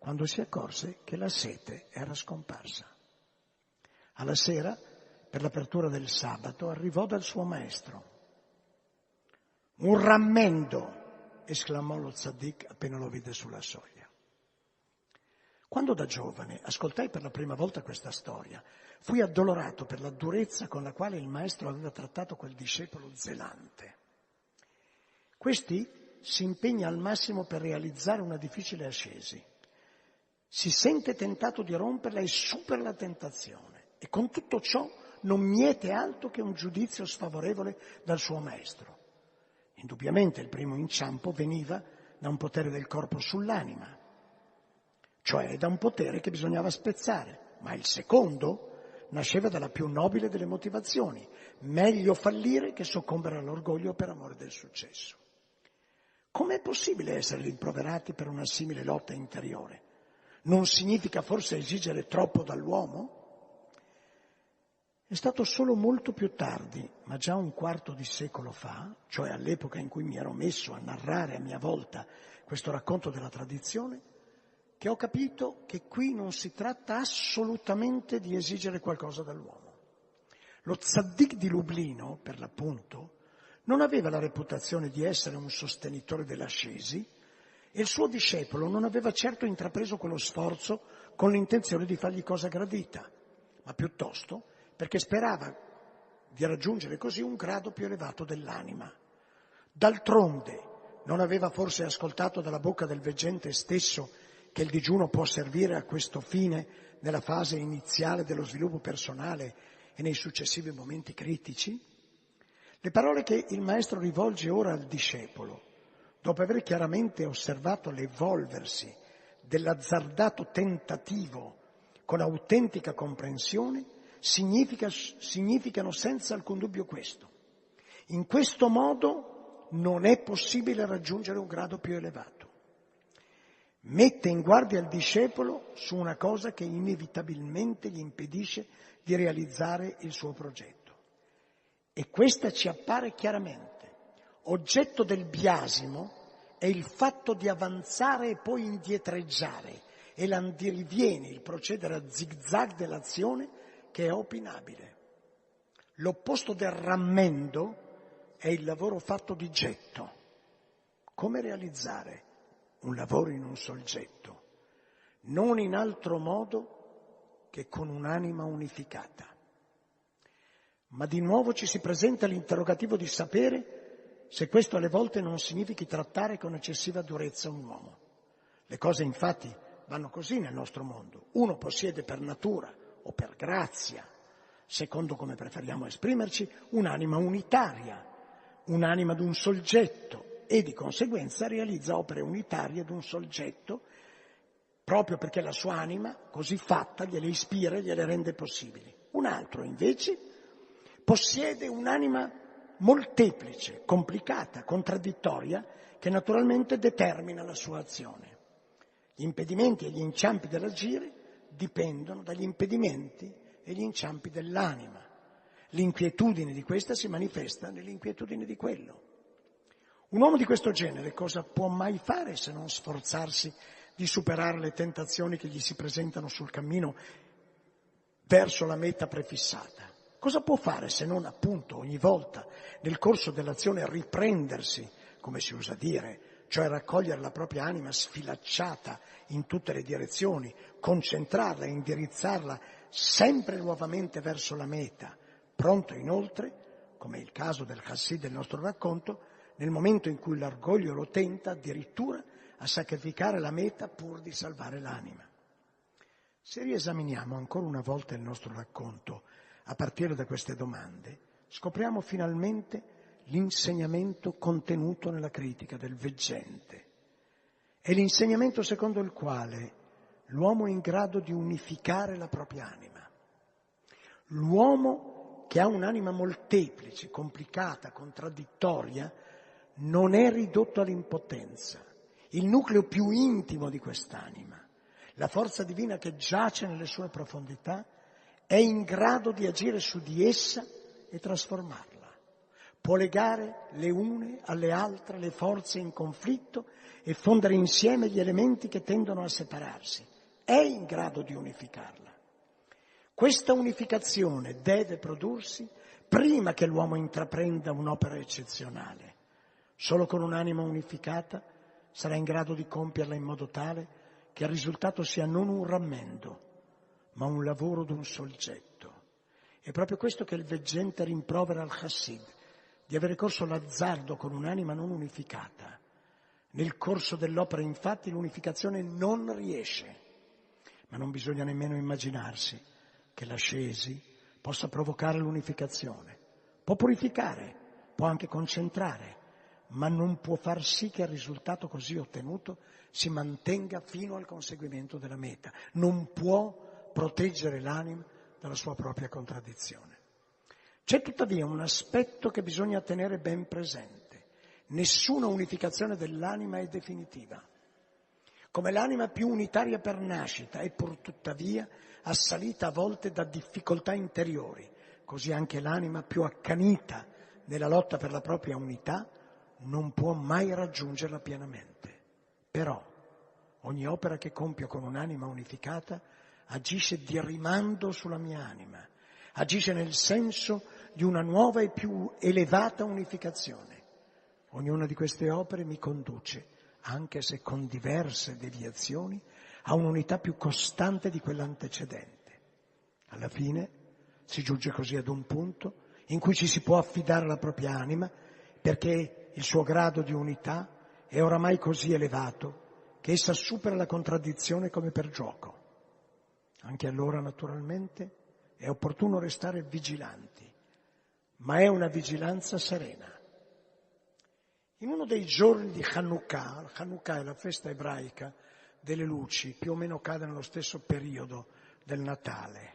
quando si accorse che la sete era scomparsa. Alla sera, per l'apertura del sabato, arrivò dal suo maestro. Un rammendo, esclamò lo tzaddik appena lo vide sulla soglia. Quando da giovane ascoltai per la prima volta questa storia, fui addolorato per la durezza con la quale il maestro aveva trattato quel discepolo zelante. Questi si impegna al massimo per realizzare una difficile ascesi. Si sente tentato di romperla e supera la tentazione. E con tutto ciò non miete altro che un giudizio sfavorevole dal suo maestro. Indubbiamente il primo inciampo veniva da un potere del corpo sull'anima, cioè da un potere che bisognava spezzare, ma il secondo nasceva dalla più nobile delle motivazioni, meglio fallire che soccombere all'orgoglio per amore del successo. Com'è possibile essere rimproverati per una simile lotta interiore? Non significa forse esigere troppo dall'uomo? È stato solo molto più tardi, ma già un quarto di secolo fa, cioè all'epoca in cui mi ero messo a narrare a mia volta questo racconto della tradizione, che ho capito che qui non si tratta assolutamente di esigere qualcosa dall'uomo. Lo tzaddik di Lublino, per l'appunto, non aveva la reputazione di essere un sostenitore dell'ascesi e il suo discepolo non aveva certo intrapreso quello sforzo con l'intenzione di fargli cosa gradita, ma piuttosto perché sperava di raggiungere così un grado più elevato dell'anima. D'altronde, non aveva forse ascoltato dalla bocca del veggente stesso che il digiuno può servire a questo fine nella fase iniziale dello sviluppo personale e nei successivi momenti critici? Le parole che il maestro rivolge ora al discepolo, dopo aver chiaramente osservato l'evolversi dell'azzardato tentativo con autentica comprensione, Significa, significano senza alcun dubbio questo. In questo modo non è possibile raggiungere un grado più elevato. Mette in guardia il discepolo su una cosa che inevitabilmente gli impedisce di realizzare il suo progetto. E questa ci appare chiaramente. Oggetto del biasimo è il fatto di avanzare e poi indietreggiare, e l'andirivieni, il procedere a zigzag dell'azione, che è opinabile. L'opposto del rammendo è il lavoro fatto di getto. Come realizzare un lavoro in un sol getto? Non in altro modo che con un'anima unificata. Ma di nuovo ci si presenta l'interrogativo di sapere se questo alle volte non significhi trattare con eccessiva durezza un uomo. Le cose infatti vanno così nel nostro mondo. Uno possiede per natura o per grazia, secondo come preferiamo esprimerci, un'anima unitaria, un'anima d'un soggetto, e di conseguenza realizza opere unitarie d'un soggetto proprio perché la sua anima, così fatta, gliele ispira e gliele rende possibili. Un altro, invece, possiede un'anima molteplice, complicata, contraddittoria, che naturalmente determina la sua azione. Gli impedimenti e gli inciampi dell'agire dipendono dagli impedimenti e gli inciampi dell'anima. L'inquietudine di questa si manifesta nell'inquietudine di quello. Un uomo di questo genere cosa può mai fare se non sforzarsi di superare le tentazioni che gli si presentano sul cammino verso la meta prefissata? Cosa può fare se non, appunto, ogni volta nel corso dell'azione riprendersi, come si usa dire, cioè raccogliere la propria anima sfilacciata in tutte le direzioni, concentrarla, indirizzarla sempre nuovamente verso la meta, pronto inoltre, come è il caso del hassid del nostro racconto, nel momento in cui l'orgoglio lo tenta addirittura a sacrificare la meta pur di salvare l'anima. Se riesaminiamo ancora una volta il nostro racconto a partire da queste domande, scopriamo finalmente l'insegnamento contenuto nella critica del veggente. È l'insegnamento secondo il quale l'uomo è in grado di unificare la propria anima. L'uomo che ha un'anima molteplice, complicata, contraddittoria, non è ridotto all'impotenza. Il nucleo più intimo di quest'anima, la forza divina che giace nelle sue profondità, è in grado di agire su di essa e trasformarla. Può legare le une alle altre le forze in conflitto e fondere insieme gli elementi che tendono a separarsi. È in grado di unificarla. Questa unificazione deve prodursi prima che l'uomo intraprenda un'opera eccezionale. Solo con un'anima unificata sarà in grado di compierla in modo tale che il risultato sia non un rammendo, ma un lavoro d'un soggetto. È proprio questo che il veggente rimprovera al Hassid, di avere corso all'azzardo con un'anima non unificata. Nel corso dell'opera, infatti, l'unificazione non riesce, ma non bisogna nemmeno immaginarsi che l'ascesi possa provocare l'unificazione. Può purificare, può anche concentrare, ma non può far sì che il risultato così ottenuto si mantenga fino al conseguimento della meta. Non può proteggere l'anima dalla sua propria contraddizione. C'è tuttavia un aspetto che bisogna tenere ben presente. Nessuna unificazione dell'anima è definitiva. Come l'anima più unitaria per nascita è pur tuttavia assalita a volte da difficoltà interiori, così anche l'anima più accanita nella lotta per la propria unità non può mai raggiungerla pienamente. Però ogni opera che compio con un'anima unificata agisce di rimando sulla mia anima, agisce nel senso di una nuova e più elevata unificazione. Ognuna di queste opere mi conduce, anche se con diverse deviazioni, a un'unità più costante di quella antecedente. Alla fine si giunge così ad un punto in cui ci si può affidare alla propria anima, perché il suo grado di unità è oramai così elevato che essa supera la contraddizione come per gioco. Anche allora, naturalmente, è opportuno restare vigilanti, ma è una vigilanza serena. In uno dei giorni di Chanukah, Chanukah è la festa ebraica delle luci, più o meno cade nello stesso periodo del Natale,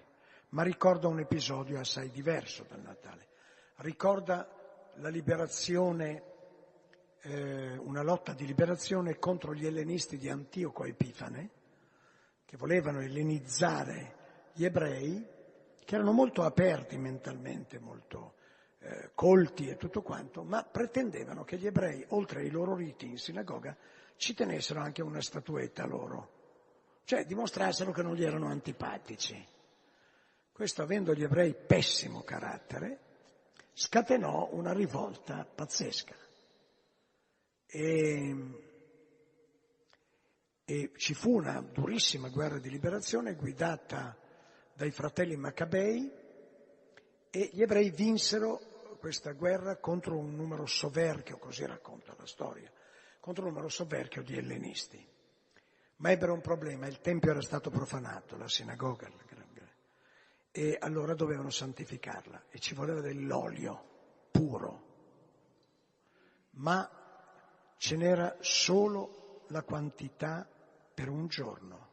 ma ricorda un episodio assai diverso dal Natale. Ricorda la liberazione, eh, una lotta di liberazione contro gli ellenisti di Antioco Epifane, che volevano ellenizzare gli ebrei, che erano molto aperti mentalmente, molto eh, colti e tutto quanto, ma pretendevano che gli ebrei, oltre ai loro riti in sinagoga, ci tenessero anche una statuetta loro, cioè dimostrassero che non gli erano antipatici. Questo, avendo gli ebrei pessimo carattere, scatenò una rivolta pazzesca. E, e ci fu una durissima guerra di liberazione guidata dai fratelli Maccabei, e gli ebrei vinsero questa guerra contro un numero soverchio, così racconta la storia, contro un numero soverchio di ellenisti. Ma ebbero un problema: il tempio era stato profanato, la sinagoga, la e allora dovevano santificarla, e ci voleva dell'olio puro, ma ce n'era solo la quantità per un giorno.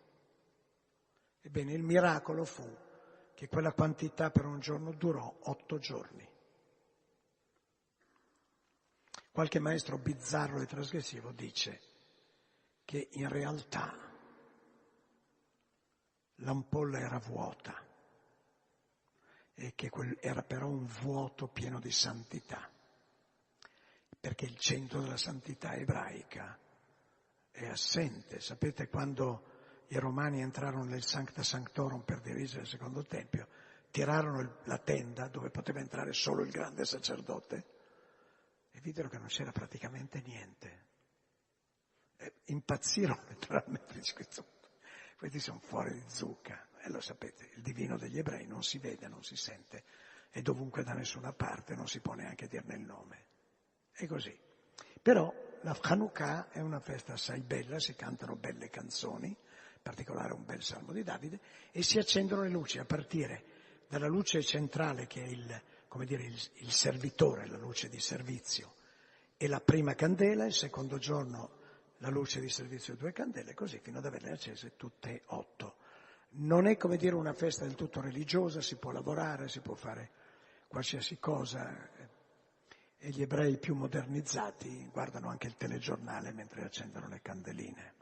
Ebbene, il miracolo fu che quella quantità per un giorno durò otto giorni. Qualche maestro bizzarro e trasgressivo dice che in realtà l'ampolla era vuota e che quel era però un vuoto pieno di santità, perché il centro della santità ebraica è assente. Sapete, quando i Romani entrarono nel Sancta Sanctorum per dirigere il secondo tempio, tirarono la tenda dove poteva entrare solo il grande sacerdote e videro che non c'era praticamente niente. E impazzirono letteralmente. Questi sono fuori di zucca. E lo sapete, il divino degli ebrei non si vede, non si sente, e dovunque, da nessuna parte, non si può neanche dirne il nome. È così. Però la Chanukah è una festa assai bella, si cantano belle canzoni, in particolare un bel salmo di Davide, e si accendono le luci, a partire dalla luce centrale, che è il, come dire, il, il servitore, la luce di servizio, e la prima candela, il secondo giorno la luce di servizio e due candele, così fino ad averle accese tutte e otto. Non è, come dire, una festa del tutto religiosa, si può lavorare, si può fare qualsiasi cosa, e gli ebrei più modernizzati guardano anche il telegiornale mentre accendono le candeline.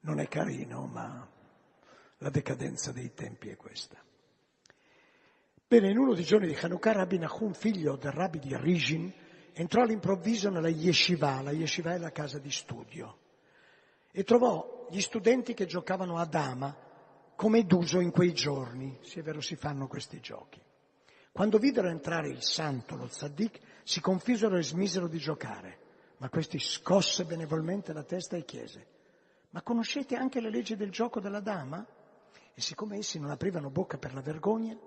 Non è carino, ma la decadenza dei tempi è questa. Bene, in uno dei giorni di Chanukah, Rabbi Nahum, figlio del Rabbi di Rizhin, entrò all'improvviso nella Yeshiva. La Yeshiva è la casa di studio, e trovò gli studenti che giocavano a dama, come d'uso in quei giorni, se è vero si fanno questi giochi. Quando videro entrare il santo, lo tzaddik, si confisero e smisero di giocare, ma questi scosse benevolmente la testa e chiese: «Ma conoscete anche le leggi del gioco della dama?» E siccome essi non aprivano bocca per la vergogna,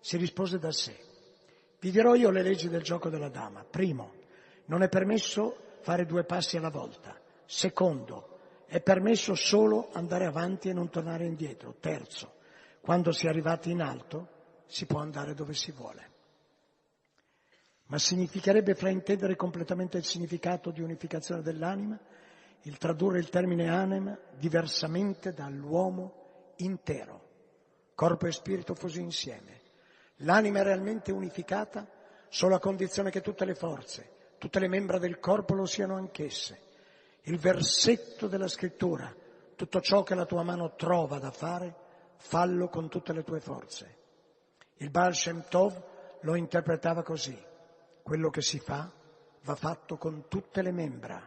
si rispose da sé: «Vi dirò io le leggi del gioco della dama. Primo, non è permesso fare due passi alla volta. Secondo, è permesso solo andare avanti e non tornare indietro. Terzo, quando si è arrivati in alto, si può andare dove si vuole». Ma significherebbe fraintendere completamente il significato di unificazione dell'anima, il tradurre il termine anima diversamente dall'uomo intero. Corpo e spirito fusi insieme. L'anima è realmente unificata solo a condizione che tutte le forze, tutte le membra del corpo lo siano anch'esse. Il versetto della scrittura: tutto ciò che la tua mano trova da fare, fallo con tutte le tue forze. Il Baal Shem Tov lo interpretava così: quello che si fa va fatto con tutte le membra,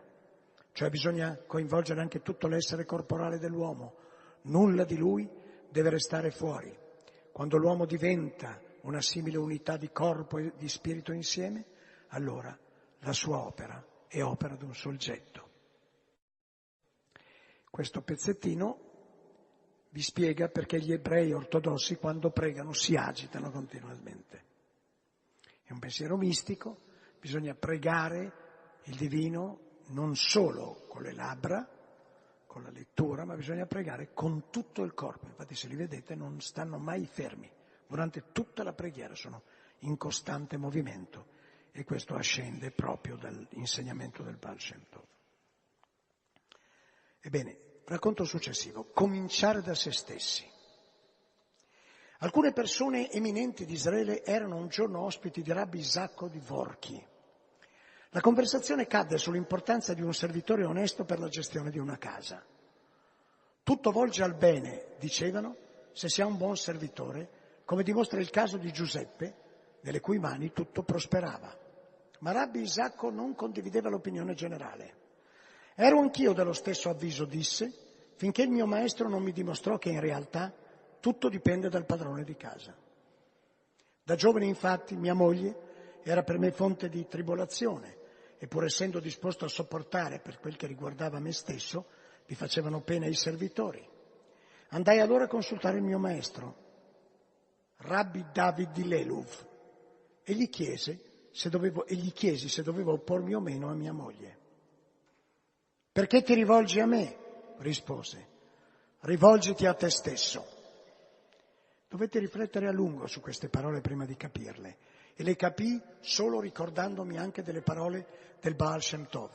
cioè bisogna coinvolgere anche tutto l'essere corporale dell'uomo, nulla di lui deve restare fuori. Quando l'uomo diventa una simile unità di corpo e di spirito insieme, allora la sua opera è opera di un sol getto. Questo pezzettino vi spiega perché gli ebrei ortodossi, quando pregano, si agitano continuamente. È un pensiero mistico, bisogna pregare il divino non solo con le labbra, con la lettura, ma bisogna pregare con tutto il corpo. Infatti, se li vedete, non stanno mai fermi. Durante tutta la preghiera sono in costante movimento, e questo ascende proprio dall'insegnamento del Baal Shem Tov. Ebbene, racconto successivo: cominciare da se stessi. Alcune persone eminenti di Israele erano un giorno ospiti di Rabbi Isacco di Vorchi. La conversazione cadde sull'importanza di un servitore onesto per la gestione di una casa. Tutto volge al bene, dicevano, se si ha un buon servitore, come dimostra il caso di Giuseppe, nelle cui mani tutto prosperava. Ma Rabbi Isacco non condivideva l'opinione generale. «Ero anch'io dello stesso avviso», disse, «finché il mio maestro non mi dimostrò che in realtà tutto dipende dal padrone di casa. Da giovane, infatti, mia moglie era per me fonte di tribolazione e, pur essendo disposto a sopportare per quel che riguardava me stesso, mi facevano pena i servitori. Andai allora a consultare il mio maestro, Rabbi David di Leluv, e gli chiese se dovevo, e gli chiesi se dovevo oppormi o meno a mia moglie. «Perché ti rivolgi a me?» rispose. «Rivolgiti a te stesso». Dovette riflettere a lungo su queste parole prima di capirle, e le capii solo ricordandomi anche delle parole del Baal Shem Tov.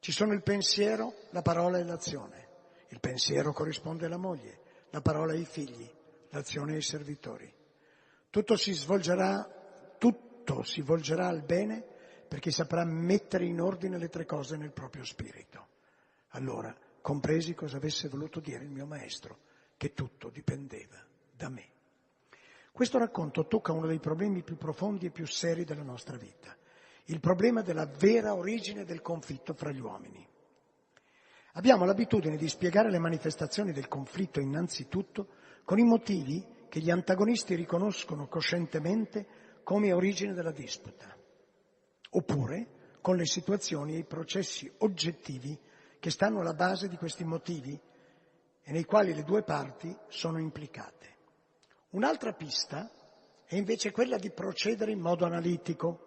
Ci sono il pensiero, la parola e l'azione. Il pensiero corrisponde alla moglie, la parola ai figli, l'azione ai servitori. Tutto si svolgerà, tutto si volgerà al bene perché saprà mettere in ordine le tre cose nel proprio spirito. Allora compresi cosa avesse voluto dire il mio maestro, che tutto dipendeva da me. Questo racconto tocca uno dei problemi più profondi e più seri della nostra vita, il problema della vera origine del conflitto fra gli uomini. Abbiamo l'abitudine di spiegare le manifestazioni del conflitto innanzitutto con i motivi che gli antagonisti riconoscono coscientemente come origine della disputa, oppure con le situazioni e i processi oggettivi che stanno alla base di questi motivi e nei quali le due parti sono implicate. Un'altra pista è invece quella di procedere in modo analitico,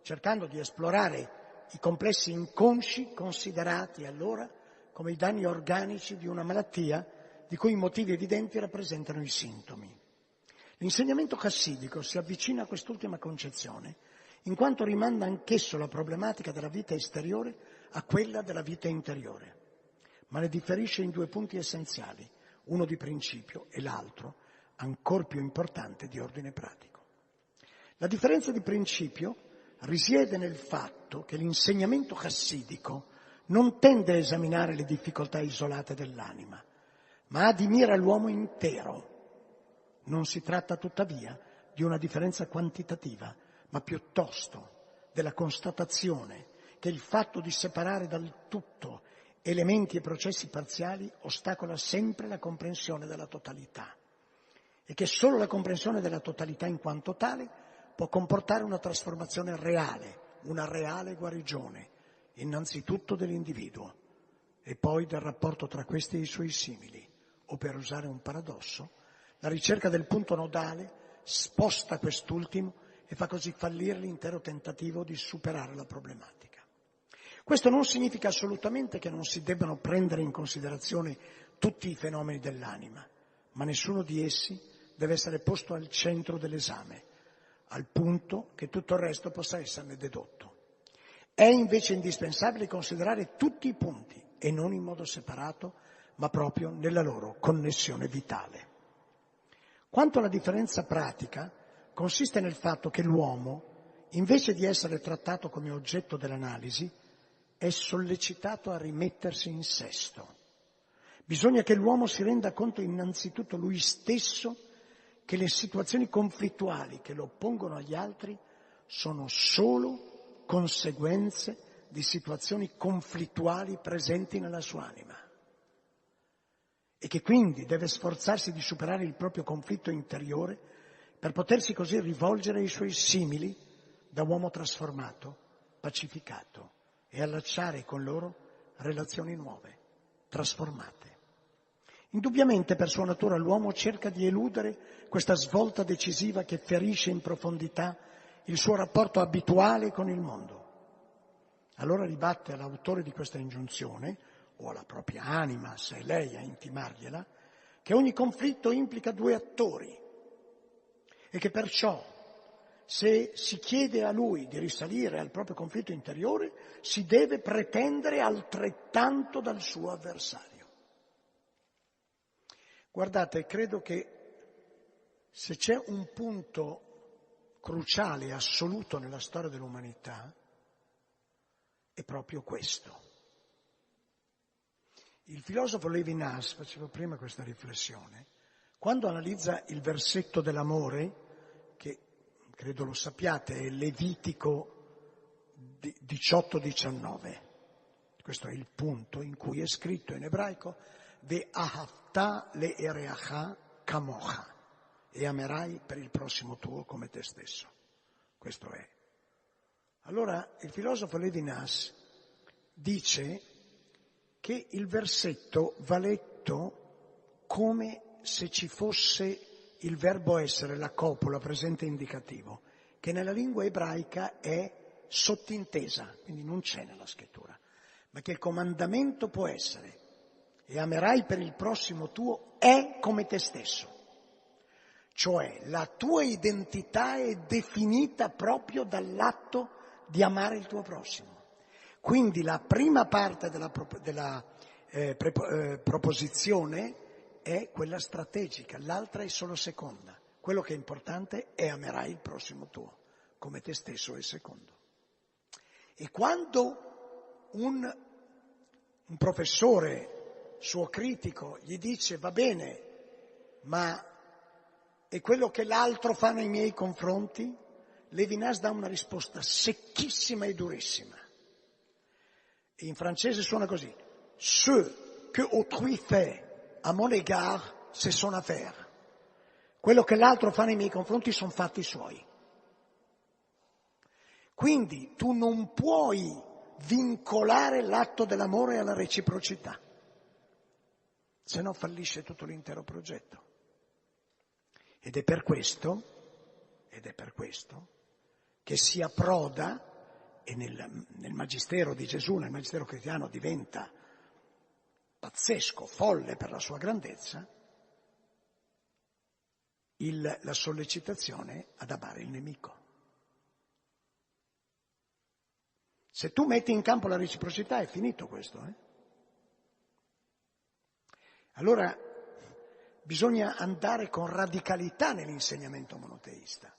cercando di esplorare i complessi inconsci considerati allora come i danni organici di una malattia di cui i motivi evidenti rappresentano i sintomi. L'insegnamento chassidico si avvicina a quest'ultima concezione, in quanto rimanda anch'esso la problematica della vita esteriore a quella della vita interiore, ma ne differisce in due punti essenziali, uno di principio e l'altro ancor più importante di ordine pratico. La differenza di principio risiede nel fatto che l'insegnamento chassidico non tende a esaminare le difficoltà isolate dell'anima, ma admira l'uomo intero. Non si tratta tuttavia di una differenza quantitativa, ma piuttosto della constatazione che il fatto di separare dal tutto elementi e processi parziali ostacola sempre la comprensione della totalità, e che solo la comprensione della totalità in quanto tale può comportare una trasformazione reale, una reale guarigione, innanzitutto dell'individuo e poi del rapporto tra questi e i suoi simili, o per usare un paradosso, la ricerca del punto nodale sposta quest'ultimo e fa così fallire l'intero tentativo di superare la problematica. Questo non significa assolutamente che non si debbano prendere in considerazione tutti i fenomeni dell'anima, ma nessuno di essi deve essere posto al centro dell'esame, al punto che tutto il resto possa esserne dedotto. È invece indispensabile considerare tutti i punti, e non in modo separato, ma proprio nella loro connessione vitale. Quanto alla differenza pratica, consiste nel fatto che l'uomo, invece di essere trattato come oggetto dell'analisi, è sollecitato a rimettersi in sesto. Bisogna che l'uomo si renda conto innanzitutto lui stesso che le situazioni conflittuali che lo oppongono agli altri sono solo conseguenze di situazioni conflittuali presenti nella sua anima, e che quindi deve sforzarsi di superare il proprio conflitto interiore per potersi così rivolgere ai suoi simili da uomo trasformato, pacificato, e allacciare con loro relazioni nuove, trasformate. Indubbiamente per sua natura l'uomo cerca di eludere questa svolta decisiva che ferisce in profondità il suo rapporto abituale con il mondo. Allora ribatte all'autore di questa ingiunzione, o alla propria anima, se è lei a intimargliela, che ogni conflitto implica due attori e che perciò, se si chiede a lui di risalire al proprio conflitto interiore, si deve pretendere altrettanto dal suo avversario. Guardate, credo che se c'è un punto cruciale e assoluto nella storia dell'umanità è proprio questo. Il filosofo Levinas faceva prima questa riflessione. Quando analizza il versetto dell'amore, che credo lo sappiate, è Levitico diciotto diciannove, questo è il punto in cui è scritto in ebraico Ve'ahavta le'ereacha kamocha, e amerai per il prossimo tuo come te stesso. Questo è. Allora il filosofo Levinas dice che il versetto va letto come se ci fosse il verbo essere, la copola, presente indicativo, che nella lingua ebraica è sottintesa, quindi non c'è nella scrittura, ma che il comandamento può essere e amerai per il prossimo tuo è come te stesso. Cioè la tua identità è definita proprio dall'atto di amare il tuo prossimo. Quindi la prima parte della, della eh, pre, eh, proposizione è quella strategica, l'altra è solo seconda. Quello che è importante è amerai il prossimo tuo, come te stesso è secondo. E quando un, un professore, suo critico, gli dice va bene, ma e quello che l'altro fa nei miei confronti, Levinas dà una risposta secchissima e durissima. E in francese suona così: ce que autrui fait à mon égard, c'est son affaire. Quello che l'altro fa nei miei confronti sono fatti suoi. Quindi tu non puoi vincolare l'atto dell'amore alla reciprocità, se no fallisce tutto l'intero progetto. Ed è per questo, ed è per questo, che si approda, e nel, nel Magistero di Gesù, nel Magistero cristiano diventa pazzesco, folle per la sua grandezza, il, la sollecitazione ad amare il nemico. Se tu metti in campo la reciprocità è finito questo, eh? Allora, bisogna andare con radicalità nell'insegnamento monoteista.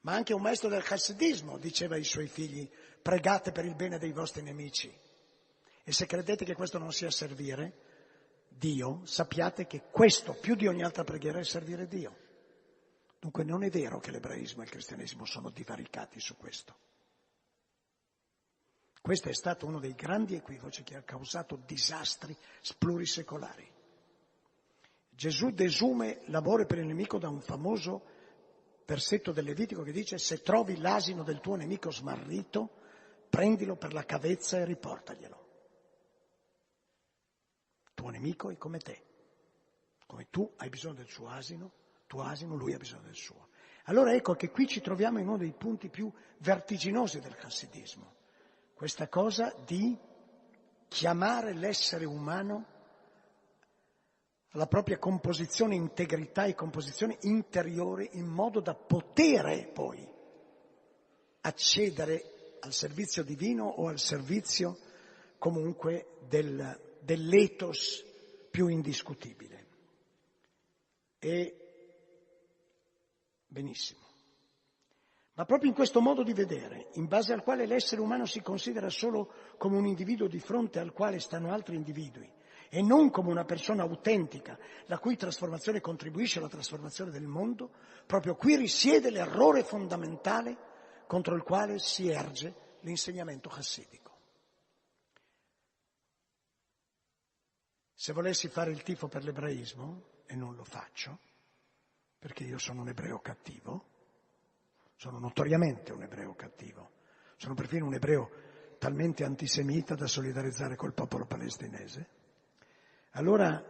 Ma anche un maestro del chassidismo diceva ai suoi figli: pregate per il bene dei vostri nemici. E se credete che questo non sia servire Dio, sappiate che questo, più di ogni altra preghiera, è servire Dio. Dunque non è vero che l'ebraismo e il cristianesimo sono divaricati su questo. Questo è stato uno dei grandi equivoci che ha causato disastri plurisecolari. Gesù desume l'amore per il nemico da un famoso versetto del Levitico che dice: se trovi l'asino del tuo nemico smarrito, prendilo per la cavezza e riportaglielo. Tuo nemico è come te. Come tu hai bisogno del suo asino, tuo asino, lui ha bisogno del suo. Allora ecco che qui ci troviamo in uno dei punti più vertiginosi del chassidismo. Questa cosa di chiamare l'essere umano alla propria composizione, integrità e composizione interiore, in modo da poter poi accedere al servizio divino o al servizio comunque del, dell'ethos più indiscutibile. E benissimo. Ma proprio in questo modo di vedere, in base al quale l'essere umano si considera solo come un individuo di fronte al quale stanno altri individui, e non come una persona autentica, la cui trasformazione contribuisce alla trasformazione del mondo, proprio qui risiede l'errore fondamentale contro il quale si erge l'insegnamento chassidico. Se volessi fare il tifo per l'ebraismo, e non lo faccio, perché io sono un ebreo cattivo, sono notoriamente un ebreo cattivo, sono perfino un ebreo talmente antisemita da solidarizzare col popolo palestinese, allora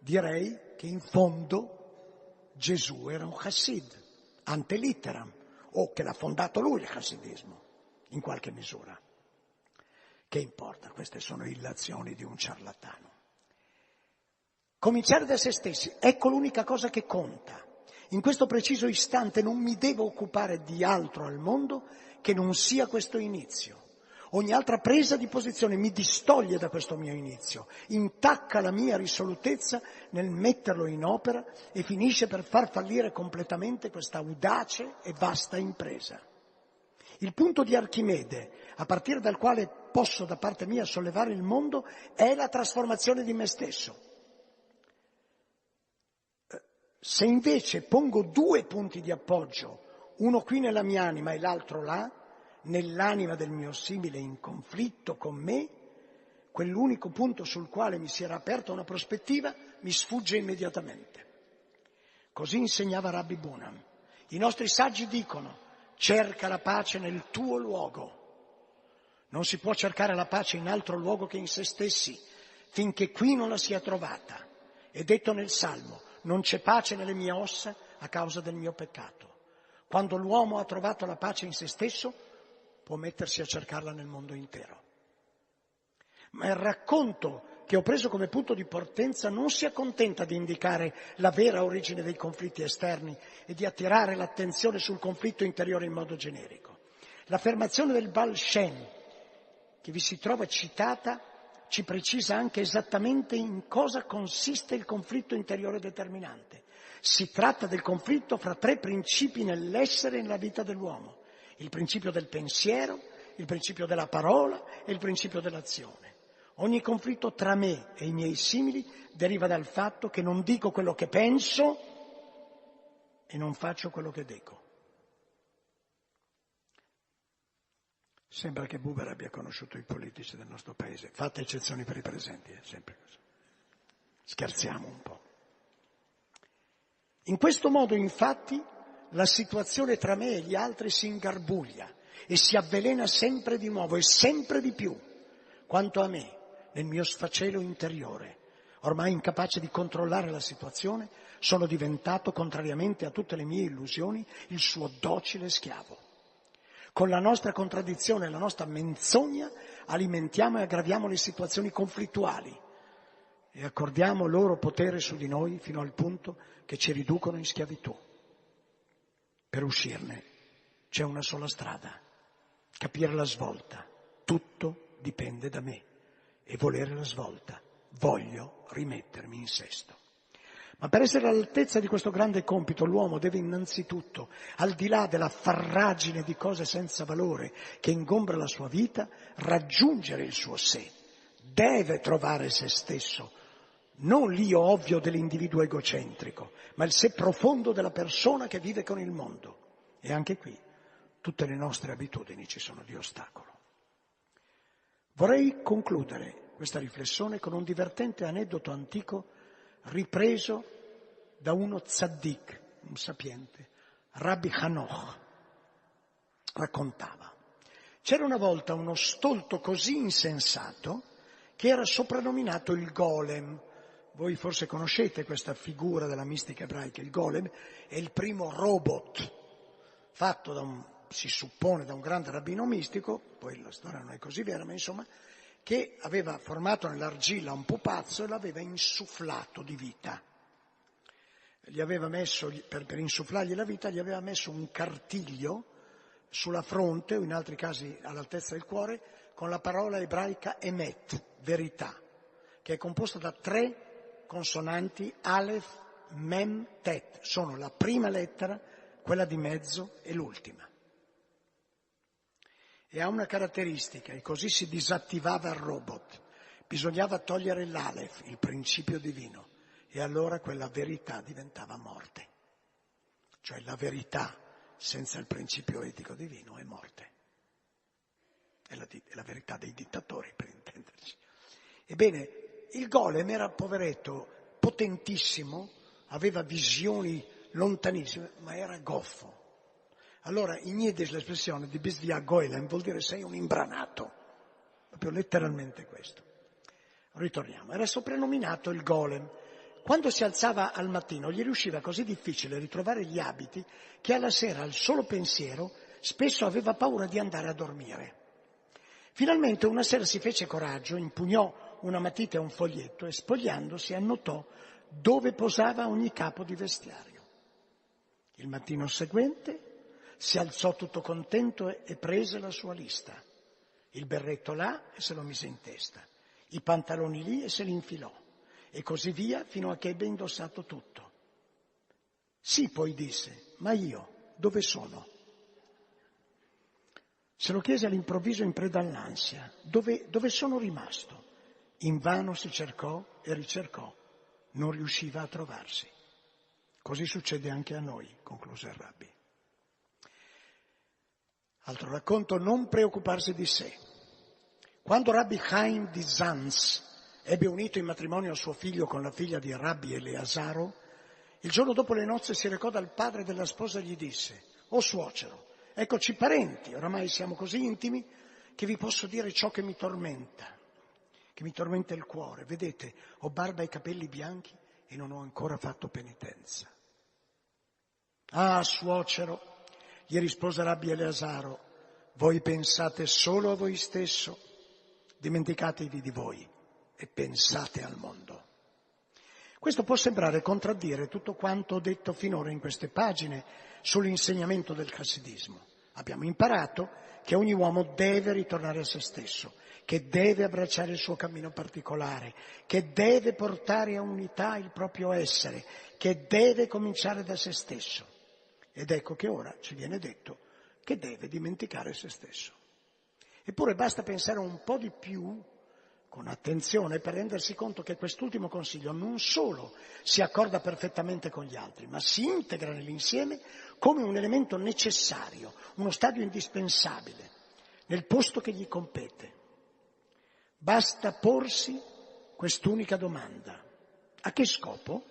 direi che in fondo Gesù era un hassid, ante litteram, o che l'ha fondato lui il chassidismo, in qualche misura. Che importa, queste sono illazioni di un ciarlatano. Cominciare da se stessi, ecco l'unica cosa che conta. In questo preciso istante non mi devo occupare di altro al mondo che non sia questo inizio. Ogni altra presa di posizione mi distoglie da questo mio inizio, intacca la mia risolutezza nel metterlo in opera e finisce per far fallire completamente questa audace e vasta impresa. Il punto di Archimede, a partire dal quale posso da parte mia sollevare il mondo, è la trasformazione di me stesso. Se invece pongo due punti di appoggio, uno qui nella mia anima e l'altro là, nell'anima del mio simile in conflitto con me, quell'unico punto sul quale mi si era aperta una prospettiva mi sfugge immediatamente. Così insegnava Rabbi Bunam. I nostri saggi dicono: cerca la pace nel tuo luogo. Non si può cercare la pace in altro luogo che in se stessi, finché qui non la sia trovata. È detto nel Salmo: non c'è pace nelle mie ossa a causa del mio peccato. Quando l'uomo ha trovato la pace in se stesso, può mettersi a cercarla nel mondo intero. Ma il racconto che ho preso come punto di partenza non si accontenta di indicare la vera origine dei conflitti esterni e di attirare l'attenzione sul conflitto interiore in modo generico. L'affermazione del Baal Shem, che vi si trova citata, ci precisa anche esattamente in cosa consiste il conflitto interiore determinante. Si tratta del conflitto fra tre principi nell'essere e nella vita dell'uomo: il principio del pensiero, il principio della parola e il principio dell'azione. Ogni conflitto tra me e i miei simili deriva dal fatto che non dico quello che penso e non faccio quello che dico. Sembra che Buber abbia conosciuto i politici del nostro paese, fatte eccezioni per i presenti, è sempre così. Scherziamo un po'. In questo modo, infatti, la situazione tra me e gli altri si ingarbuglia e si avvelena sempre di nuovo e sempre di più. Quanto a me, nel mio sfacelo interiore, ormai incapace di controllare la situazione, sono diventato, contrariamente a tutte le mie illusioni, il suo docile schiavo. Con la nostra contraddizione e la nostra menzogna alimentiamo e aggraviamo le situazioni conflittuali e accordiamo loro potere su di noi fino al punto che ci riducono in schiavitù. Per uscirne c'è una sola strada: capire la svolta. Tutto dipende da me, e volere la svolta. Voglio rimettermi in sesto. Ma per essere all'altezza di questo grande compito, l'uomo deve innanzitutto, al di là della farragine di cose senza valore che ingombra la sua vita, raggiungere il suo sé. Deve trovare se stesso, non l'io ovvio dell'individuo egocentrico, ma il sé profondo della persona che vive con il mondo. E anche qui tutte le nostre abitudini ci sono di ostacolo. Vorrei concludere questa riflessione con un divertente aneddoto antico ripreso da uno tzaddik, un sapiente, Rabbi Hanok. Raccontava: c'era una volta uno stolto così insensato che era soprannominato il Golem. Voi forse conoscete questa figura della mistica ebraica. Il Golem è il primo robot fatto da un... si suppone da un grande rabbino mistico, poi la storia non è così vera, ma insomma, che aveva formato nell'argilla un pupazzo e l'aveva insufflato di vita. Gli aveva messo, per, per insufflargli la vita, gli aveva messo un cartiglio sulla fronte, o in altri casi all'altezza del cuore, con la parola ebraica emet, verità, che è composta da tre consonanti, alef, mem, tet. Sono la prima lettera, quella di mezzo e l'ultima. E ha una caratteristica, e così si disattivava il robot. Bisognava togliere l'alef, il principio divino, e allora quella verità diventava morte. Cioè la verità senza il principio etico divino è morte. È la, è la verità dei dittatori, per intenderci. Ebbene, il Golem era poveretto, potentissimo, aveva visioni lontanissime, ma era goffo. Allora, in Yiddish l'espressione di Bisdia Golem vuol dire sei un imbranato, proprio letteralmente questo. Ritorniamo. Era soprannominato il Golem. Quando si alzava al mattino gli riusciva così difficile ritrovare gli abiti che alla sera, al solo pensiero, spesso aveva paura di andare a dormire. Finalmente una sera si fece coraggio, impugnò una matita e un foglietto e, spogliandosi, annotò dove posava ogni capo di vestiario. Il mattino seguente si alzò tutto contento e prese la sua lista. Il berretto là e se lo mise in testa, i pantaloni lì e se li infilò, e così via fino a che ebbe indossato tutto. Sì, poi disse: ma io dove sono? Se lo chiese all'improvviso in preda all'ansia: dove, dove sono rimasto? Invano si cercò e ricercò, non riusciva a trovarsi. Così succede anche a noi, concluse il Rabbi. Altro racconto: non preoccuparsi di sé. Quando Rabbi Chaim di Zanz ebbe unito in matrimonio suo figlio con la figlia di Rabbi Eleasaro, Il giorno dopo le nozze si recò dal padre della sposa e gli disse: «O suocero, eccoci parenti, oramai siamo così intimi che vi posso dire ciò che mi tormenta, che mi tormenta il cuore. Vedete, ho barba e capelli bianchi e non ho ancora fatto penitenza». «Ah, suocero», gli rispose Rabbi Eleasaro, «voi pensate solo a voi stesso, dimenticatevi di voi e pensate al mondo». Questo può sembrare contraddire tutto quanto ho detto finora in queste pagine sull'insegnamento del chassidismo. Abbiamo imparato che ogni uomo deve ritornare a se stesso, che deve abbracciare il suo cammino particolare, che deve portare a unità il proprio essere, che deve cominciare da se stesso. Ed ecco che ora ci viene detto che deve dimenticare se stesso. Eppure basta pensare un po' di più con attenzione per rendersi conto che quest'ultimo consiglio non solo si accorda perfettamente con gli altri, ma si integra nell'insieme come un elemento necessario, uno stadio indispensabile, nel posto che gli compete. Basta porsi quest'unica domanda: a che scopo?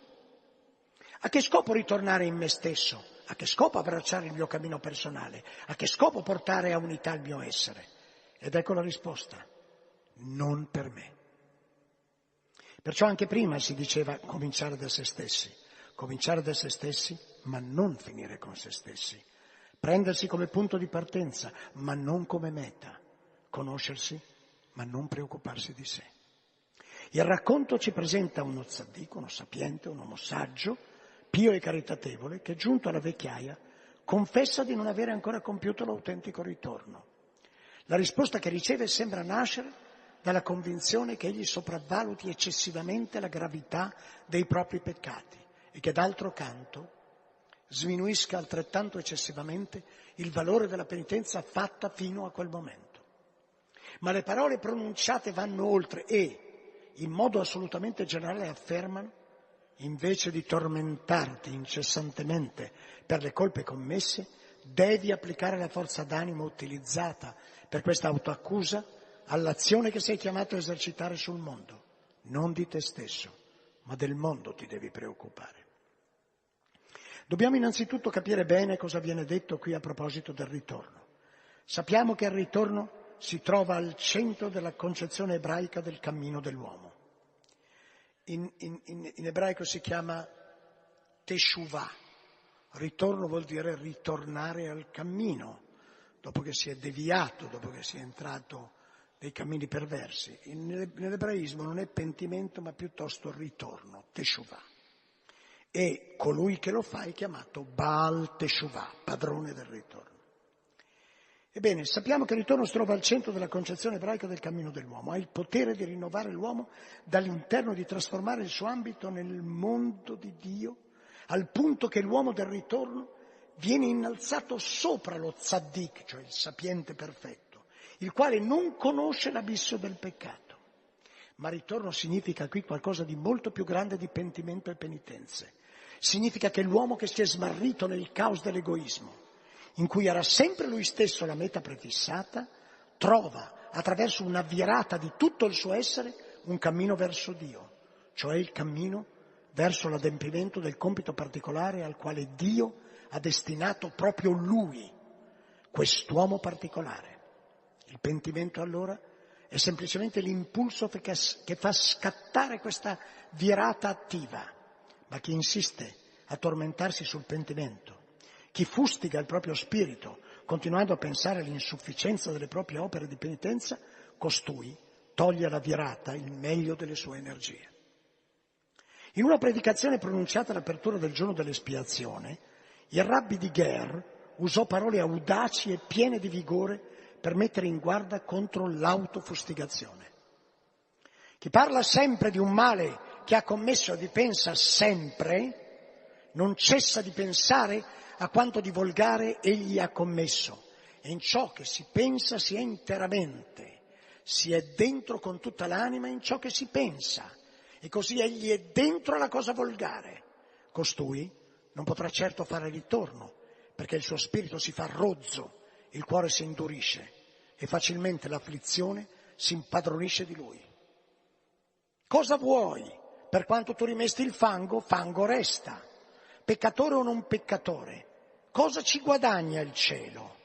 A che scopo ritornare in me stesso? A che scopo abbracciare il mio cammino personale? A che scopo portare a unità il mio essere? Ed ecco la risposta: non per me. Perciò anche prima si diceva cominciare da se stessi, cominciare da se stessi, ma non finire con se stessi, prendersi come punto di partenza, ma non come meta, conoscersi, ma non preoccuparsi di sé. Il racconto ci presenta uno tzaddik, uno sapiente, un uomo saggio, pio e caritatevole, che giunto alla vecchiaia confessa di non avere ancora compiuto l'autentico ritorno. La risposta che riceve sembra nascere dalla convinzione che egli sopravvaluti eccessivamente la gravità dei propri peccati e che d'altro canto sminuisca altrettanto eccessivamente il valore della penitenza fatta fino a quel momento. Ma le parole pronunciate vanno oltre e, in modo assolutamente generale, affermano: invece di tormentarti incessantemente per le colpe commesse, devi applicare la forza d'animo utilizzata per questa autoaccusa all'azione che sei chiamato a esercitare sul mondo. Non di te stesso, ma del mondo ti devi preoccupare. Dobbiamo innanzitutto capire bene cosa viene detto qui a proposito del ritorno. Sappiamo che il ritorno si trova al centro della concezione ebraica del cammino dell'uomo. In, in, in, in ebraico si chiama Teshuvah. Ritorno vuol dire ritornare al cammino, dopo che si è deviato, dopo che si è entrato dei cammini perversi. Nell'ebraismo non è pentimento, ma piuttosto ritorno, Teshuvah. E colui che lo fa è chiamato Baal Teshuvah, padrone del ritorno. Ebbene, sappiamo che il ritorno si trova al centro della concezione ebraica del cammino dell'uomo, ha il potere di rinnovare l'uomo dall'interno e di trasformare il suo ambito nel mondo di Dio, al punto che l'uomo del ritorno viene innalzato sopra lo tzaddik, cioè il sapiente perfetto, il quale non conosce l'abisso del peccato. Ma ritorno significa qui qualcosa di molto più grande di pentimento e penitenze. Significa che l'uomo che si è smarrito nel caos dell'egoismo, in cui era sempre lui stesso la meta prefissata, trova, attraverso una virata di tutto il suo essere, un cammino verso Dio, cioè il cammino verso l'adempimento del compito particolare al quale Dio ha destinato proprio lui, quest'uomo particolare. Il pentimento allora è semplicemente l'impulso che fa scattare questa virata attiva, ma chi insiste a tormentarsi sul pentimento, chi fustiga il proprio spirito continuando a pensare all'insufficienza delle proprie opere di penitenza, costui toglie alla virata il meglio delle sue energie. In una predicazione pronunciata all'apertura del giorno dell'espiazione, il rabbi di Ger usò parole audaci e piene di vigore per mettere in guardia contro l'autofustigazione. Chi parla sempre di un male che ha commesso e vi pensa sempre, non cessa di pensare a quanto di volgare egli ha commesso, e in ciò che si pensa si è interamente, si è dentro con tutta l'anima in ciò che si pensa, e così egli è dentro la cosa volgare. Costui non potrà certo fare ritorno, perché il suo spirito si fa rozzo, il cuore si indurisce e facilmente l'afflizione si impadronisce di lui. Cosa vuoi? Per quanto tu rimesti il fango, fango resta. peccatore o non peccatore, cosa ci guadagna il cielo?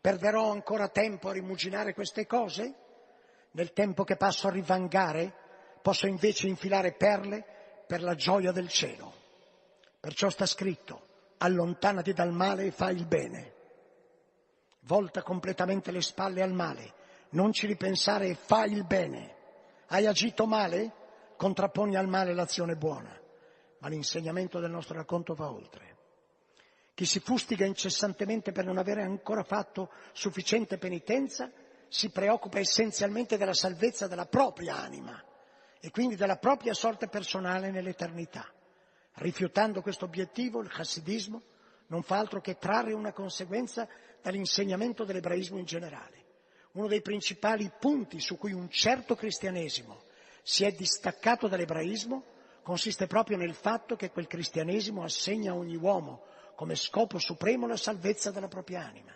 Perderò ancora tempo a rimuginare queste cose? Nel tempo che passo a rivangare, posso invece infilare perle per la gioia del cielo. Perciò sta scritto, allontanati dal male e fai il bene. Volta completamente le spalle al male, non ci ripensare e fai il bene. Hai agito male? Contrapponi al male l'azione buona. Ma l'insegnamento del nostro racconto va oltre. Chi si fustiga incessantemente per non avere ancora fatto sufficiente penitenza si preoccupa essenzialmente della salvezza della propria anima e quindi della propria sorte personale nell'eternità. Rifiutando questo obiettivo, il chassidismo non fa altro che trarre una conseguenza dall'insegnamento dell'ebraismo in generale. Uno dei principali punti su cui un certo cristianesimo si è distaccato dall'ebraismo consiste proprio nel fatto che quel cristianesimo assegna a ogni uomo come scopo supremo la salvezza della propria anima.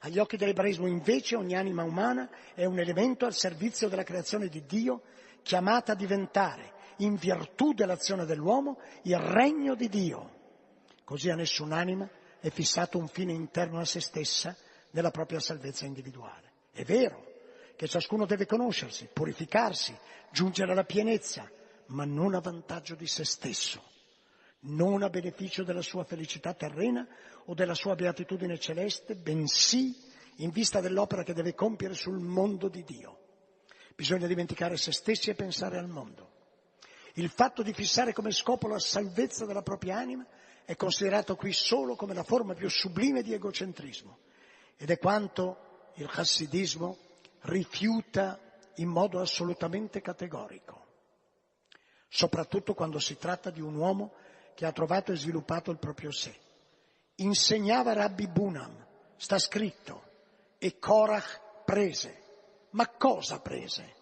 Agli occhi dell'ebraismo invece ogni anima umana è un elemento al servizio della creazione di Dio, chiamata a diventare, in virtù dell'azione dell'uomo, il regno di Dio. Così a nessun'anima è fissato un fine interno a se stessa della propria salvezza individuale. È vero che ciascuno deve conoscersi, purificarsi, giungere alla pienezza, ma non a vantaggio di se stesso, non a beneficio della sua felicità terrena o della sua beatitudine celeste, bensì in vista dell'opera che deve compiere sul mondo di Dio. Bisogna dimenticare se stessi e pensare al mondo. Il fatto di fissare come scopo la salvezza della propria anima è considerato qui solo come la forma più sublime di egocentrismo, ed è quanto il chassidismo rifiuta in modo assolutamente categorico, soprattutto quando si tratta di un uomo che ha trovato e sviluppato il proprio sé. Insegnava Rabbi Bunam, sta scritto, e Korach prese. Ma cosa prese?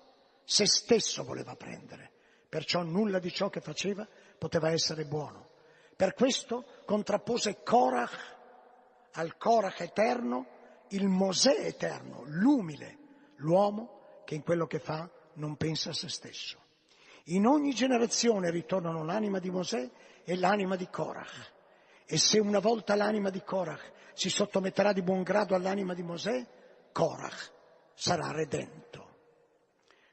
Se stesso voleva prendere, perciò nulla di ciò che faceva poteva essere buono. Per questo contrappose Korach al Korach eterno, il Mosè eterno, l'umile, l'uomo che in quello che fa non pensa a se stesso. In ogni generazione ritornano l'anima di Mosè e l'anima di Korach. E se una volta l'anima di Korach si sottometterà di buon grado all'anima di Mosè, Korach sarà redento.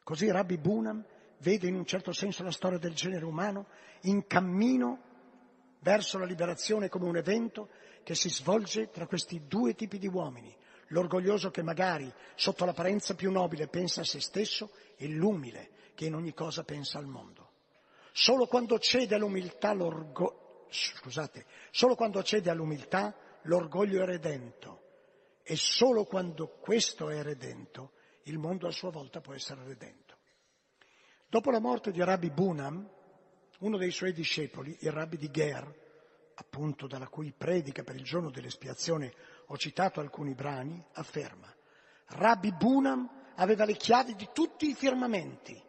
Così Rabbi Bunam vede in un certo senso la storia del genere umano in cammino verso la liberazione come un evento che si svolge tra questi due tipi di uomini, l'orgoglioso che magari sotto l'apparenza più nobile pensa a se stesso e l'umile che in ogni cosa pensa al mondo. Solo quando cede all'umiltà l'orgoglio, scusate, solo quando cede all'umiltà l'orgoglio è redento, e solo quando questo è redento il mondo a sua volta può essere redento. Dopo la morte di Rabbi Bunam, uno dei suoi discepoli, il Rabbi di Ger, appunto dalla cui predica per il giorno dell'espiazione ho citato alcuni brani, afferma: Rabbi Bunam aveva le chiavi di tutti i firmamenti,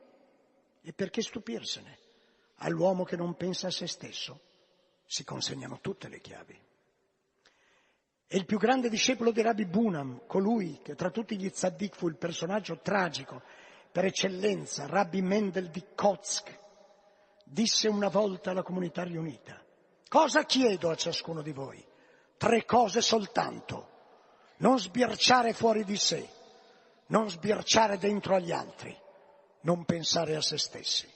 e perché stupirsene? All'uomo che non pensa a se stesso si consegnano tutte le chiavi. E il più grande discepolo di Rabbi Bunam, colui che tra tutti gli tzaddik fu il personaggio tragico per eccellenza, Rabbi Mendel di Kotsk, disse una volta alla comunità riunita: cosa chiedo a ciascuno di voi? Tre cose soltanto: non sbirciare fuori di sé, non sbirciare dentro agli altri, non pensare a se stessi.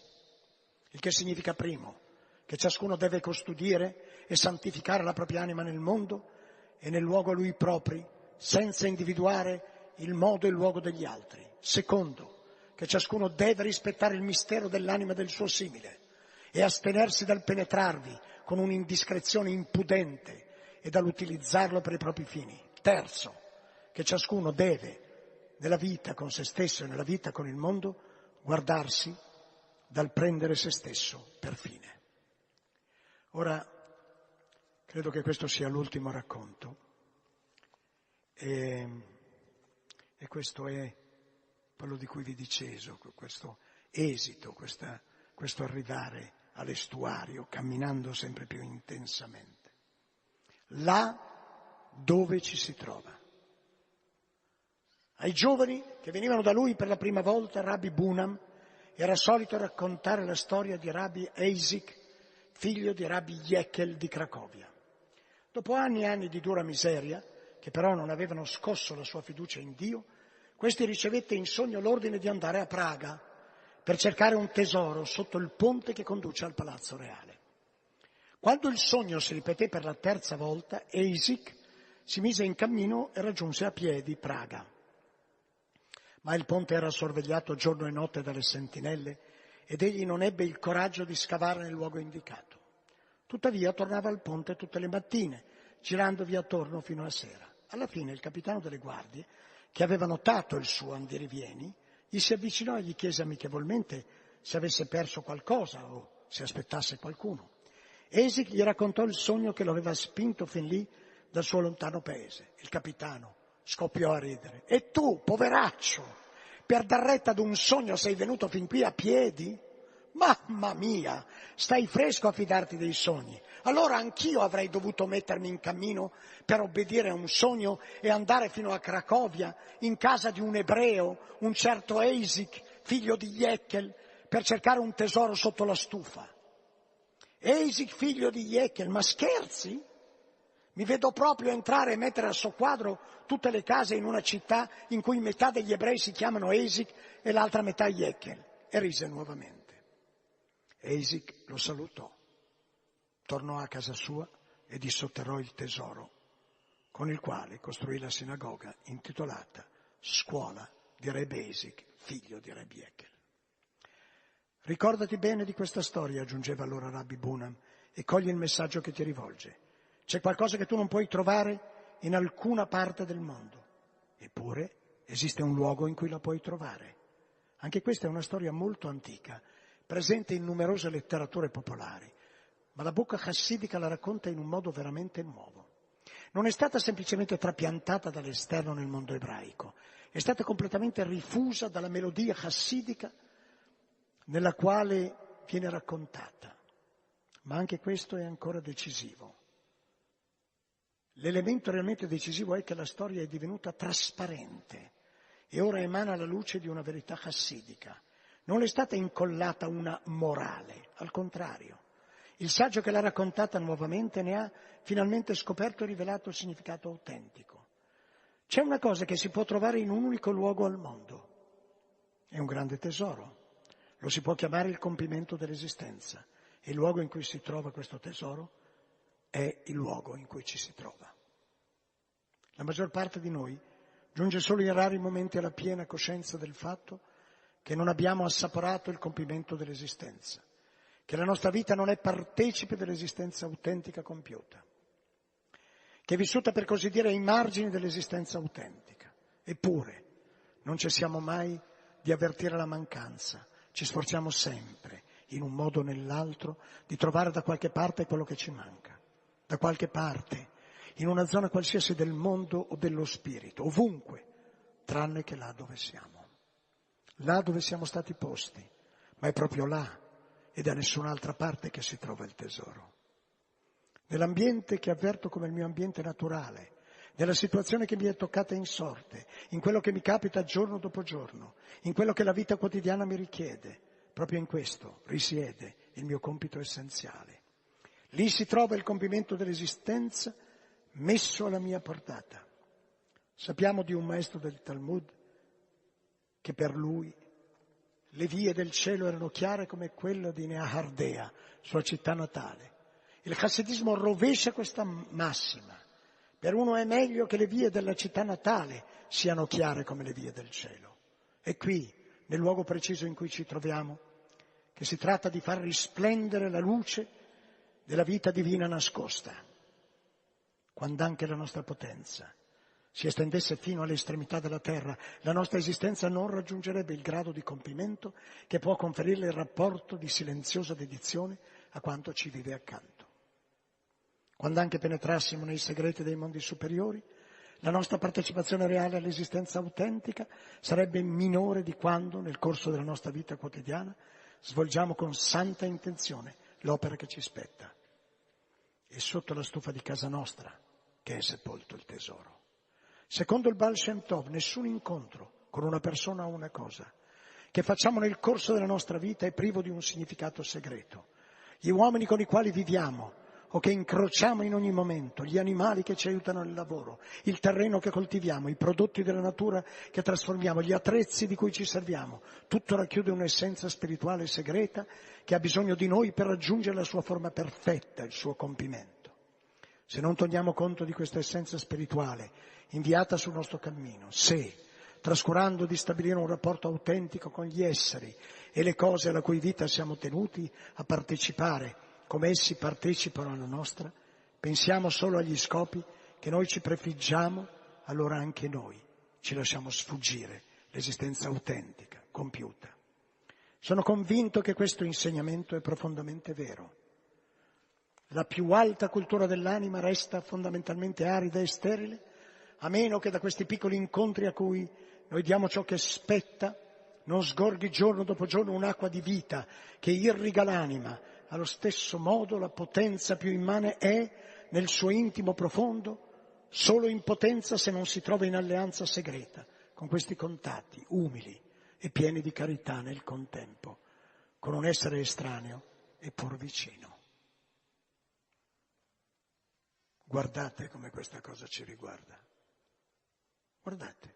Il che significa, primo, che ciascuno deve custodire e santificare la propria anima nel mondo e nel luogo a lui propri, senza individuare il modo e il luogo degli altri. Secondo, che ciascuno deve rispettare il mistero dell'anima del suo simile e astenersi dal penetrarvi con un'indiscrezione impudente e dall'utilizzarlo per i propri fini. Terzo, che ciascuno deve, nella vita con se stesso e nella vita con il mondo, guardarsi dal prendere se stesso per fine. Ora, credo che questo sia l'ultimo racconto e, e questo è quello di cui vi dicevo, questo esito, questa, questo arrivare all'estuario camminando sempre più intensamente, là dove ci si trova. Ai giovani che venivano da lui per la prima volta, Rabbi Bunam era solito raccontare la storia di Rabbi Eisik, figlio di Rabbi Yechiel di Cracovia. Dopo anni e anni di dura miseria, che però non avevano scosso la sua fiducia in Dio, questi ricevette in sogno l'ordine di andare a Praga per cercare un tesoro sotto il ponte che conduce al palazzo reale. Quando il sogno si ripeté per la terza volta, Eisik si mise in cammino e raggiunse a piedi Praga. Ma il ponte era sorvegliato giorno e notte dalle sentinelle ed egli non ebbe il coraggio di scavare nel luogo indicato. Tuttavia tornava al ponte tutte le mattine, girandovi attorno fino a sera. Alla fine il capitano delle guardie, che aveva notato il suo andirivieni, gli si avvicinò e gli chiese amichevolmente se avesse perso qualcosa o se aspettasse qualcuno. Eisik gli raccontò il sogno che lo aveva spinto fin lì dal suo lontano paese. Il capitano scoppiò a ridere. «E tu, poveraccio, per dar retta ad un sogno sei venuto fin qui a piedi? Mamma mia, stai fresco a fidarti dei sogni. Allora anch'io avrei dovuto mettermi in cammino per obbedire a un sogno e andare fino a Cracovia, in casa di un ebreo, un certo Eisik, figlio di Yechiel, per cercare un tesoro sotto la stufa. Eisik, figlio di Yechiel, ma scherzi? Mi vedo proprio entrare e mettere a soqquadro tutte le case in una città in cui metà degli ebrei si chiamano Eisik e l'altra metà Yechiel». E rise nuovamente. Eisik lo salutò, tornò a casa sua e dissotterrò il tesoro, con il quale costruì la sinagoga intitolata Scuola di Rabbi Eisik, figlio di Rabbi Yechiel. Ricordati bene di questa storia, aggiungeva allora Rabbi Bunam, e cogli il messaggio che ti rivolge. C'è qualcosa che tu non puoi trovare in alcuna parte del mondo, eppure esiste un luogo in cui la puoi trovare. Anche questa è una storia molto antica, presente in numerose letterature popolari, ma la bocca chassidica la racconta in un modo veramente nuovo. Non è stata semplicemente trapiantata dall'esterno nel mondo ebraico, è stata completamente rifusa dalla melodia chassidica nella quale viene raccontata. Ma anche questo è ancora decisivo. L'elemento realmente decisivo è che la storia è divenuta trasparente e ora emana la luce di una verità chassidica. Non è stata incollata una morale, al contrario. Il saggio che l'ha raccontata nuovamente ne ha finalmente scoperto e rivelato il significato autentico. C'è una cosa che si può trovare in un unico luogo al mondo. È un grande tesoro. Lo si può chiamare il compimento dell'esistenza. E il luogo in cui si trova questo tesoro è il luogo in cui ci si trova. La maggior parte di noi giunge solo in rari momenti alla piena coscienza del fatto che non abbiamo assaporato il compimento dell'esistenza, che la nostra vita non è partecipe dell'esistenza autentica compiuta, che è vissuta per così dire ai margini dell'esistenza autentica. Eppure non cessiamo mai di avvertire la mancanza, ci sforziamo sempre, in un modo o nell'altro, di trovare da qualche parte quello che ci manca, da qualche parte, in una zona qualsiasi del mondo o dello spirito, ovunque, tranne che là dove siamo. Là dove siamo stati posti, ma è proprio là e da nessun'altra parte che si trova il tesoro. Nell'ambiente che avverto come il mio ambiente naturale, nella situazione che mi è toccata in sorte, in quello che mi capita giorno dopo giorno, in quello che la vita quotidiana mi richiede, proprio in questo risiede il mio compito essenziale. Lì si trova il compimento dell'esistenza messo alla mia portata. Sappiamo di un maestro del Talmud che per lui le vie del cielo erano chiare come quella di Neahardea, sua città natale. Il chassidismo rovescia questa massima. Per uno è meglio che le vie della città natale siano chiare come le vie del cielo. È qui, nel luogo preciso in cui ci troviamo, che si tratta di far risplendere la luce della vita divina nascosta. Quando anche la nostra potenza si estendesse fino alle estremità della terra, la nostra esistenza non raggiungerebbe il grado di compimento che può conferirle il rapporto di silenziosa dedizione a quanto ci vive accanto. Quando anche penetrassimo nei segreti dei mondi superiori, la nostra partecipazione reale all'esistenza autentica sarebbe minore di quando, nel corso della nostra vita quotidiana, svolgiamo con santa intenzione l'opera che ci spetta. E sotto la stufa di casa nostra che è sepolto il tesoro. Secondo il Baal Shem Tov, nessun incontro con una persona o una cosa che facciamo nel corso della nostra vita è privo di un significato segreto. gli uomini con i quali viviamo o che incrociamo in ogni momento, gli animali che ci aiutano nel lavoro, il terreno che coltiviamo, i prodotti della natura che trasformiamo, gli attrezzi di cui ci serviamo, tutto racchiude un'essenza spirituale segreta che ha bisogno di noi per raggiungere la sua forma perfetta, il suo compimento. Se non teniamo conto di questa essenza spirituale inviata sul nostro cammino, se, trascurando di stabilire un rapporto autentico con gli esseri e le cose alla cui vita siamo tenuti a partecipare, come essi partecipano alla nostra, pensiamo solo agli scopi che noi ci prefiggiamo, allora anche noi ci lasciamo sfuggire l'esistenza autentica, compiuta. Sono convinto che questo insegnamento è profondamente vero. La più alta cultura dell'anima resta fondamentalmente arida e sterile, a meno che da questi piccoli incontri a cui noi diamo ciò che spetta, non sgorghi giorno dopo giorno un'acqua di vita che irriga l'anima. Allo stesso modo la potenza più immane è, nel suo intimo profondo, solo in potenza se non si trova in alleanza segreta, con questi contatti, umili e pieni di carità nel contempo, con un essere estraneo e pur vicino. Guardate come questa cosa ci riguarda. Guardate.